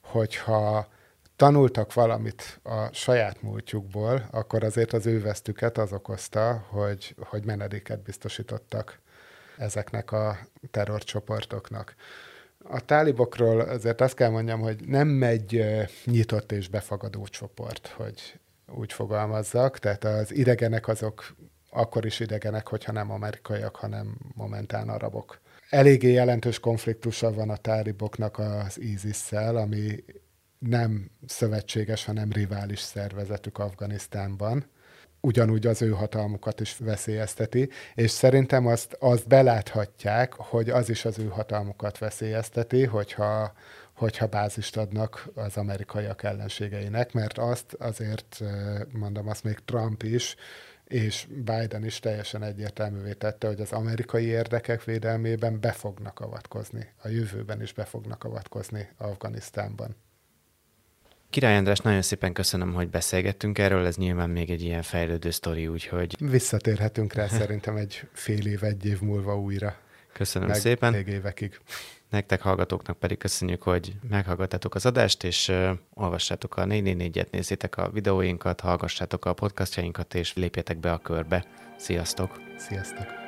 Hogyha tanultak valamit a saját múltjukból, akkor azért az ő vesztüket az okozta, hogy, hogy menedéket biztosítottak ezeknek a terrorcsoportoknak. A tálibokról azért azt kell mondjam, hogy nem egy nyitott és befogadó csoport, hogy úgy fogalmazzak, tehát az idegenek azok akkor is idegenek, hogyha nem amerikaiak, hanem momentán arabok. Eléggé jelentős konfliktusa van a táliboknak az ISIS-szel, ami nem szövetséges, hanem rivális szervezetük Afganisztánban. Ugyanúgy az ő hatalmukat is veszélyezteti, és szerintem azt, azt beláthatják, hogy az is az ő hatalmukat veszélyezteti, hogyha, hogyha bázist adnak az amerikaiak ellenségeinek, mert azt azért, mondom, azt még Trump is, és Biden is teljesen egyértelművé tette, hogy az amerikai érdekek védelmében be fognak avatkozni, a jövőben is be fognak avatkozni Afganisztánban. Király András, nagyon szépen köszönöm, hogy beszélgettünk erről, ez nyilván még egy ilyen fejlődő sztori, úgyhogy... Visszatérhetünk rá szerintem egy fél év, egy év múlva újra. Köszönöm Meg szépen. Meg évekig. Nektek hallgatóknak pedig köszönjük, hogy meghallgattátok az adást, és uh, olvassátok a négy négy négyet, nézzétek a videóinkat, hallgassátok a podcastjainkat, és lépjetek be a körbe. Sziasztok! Sziasztok!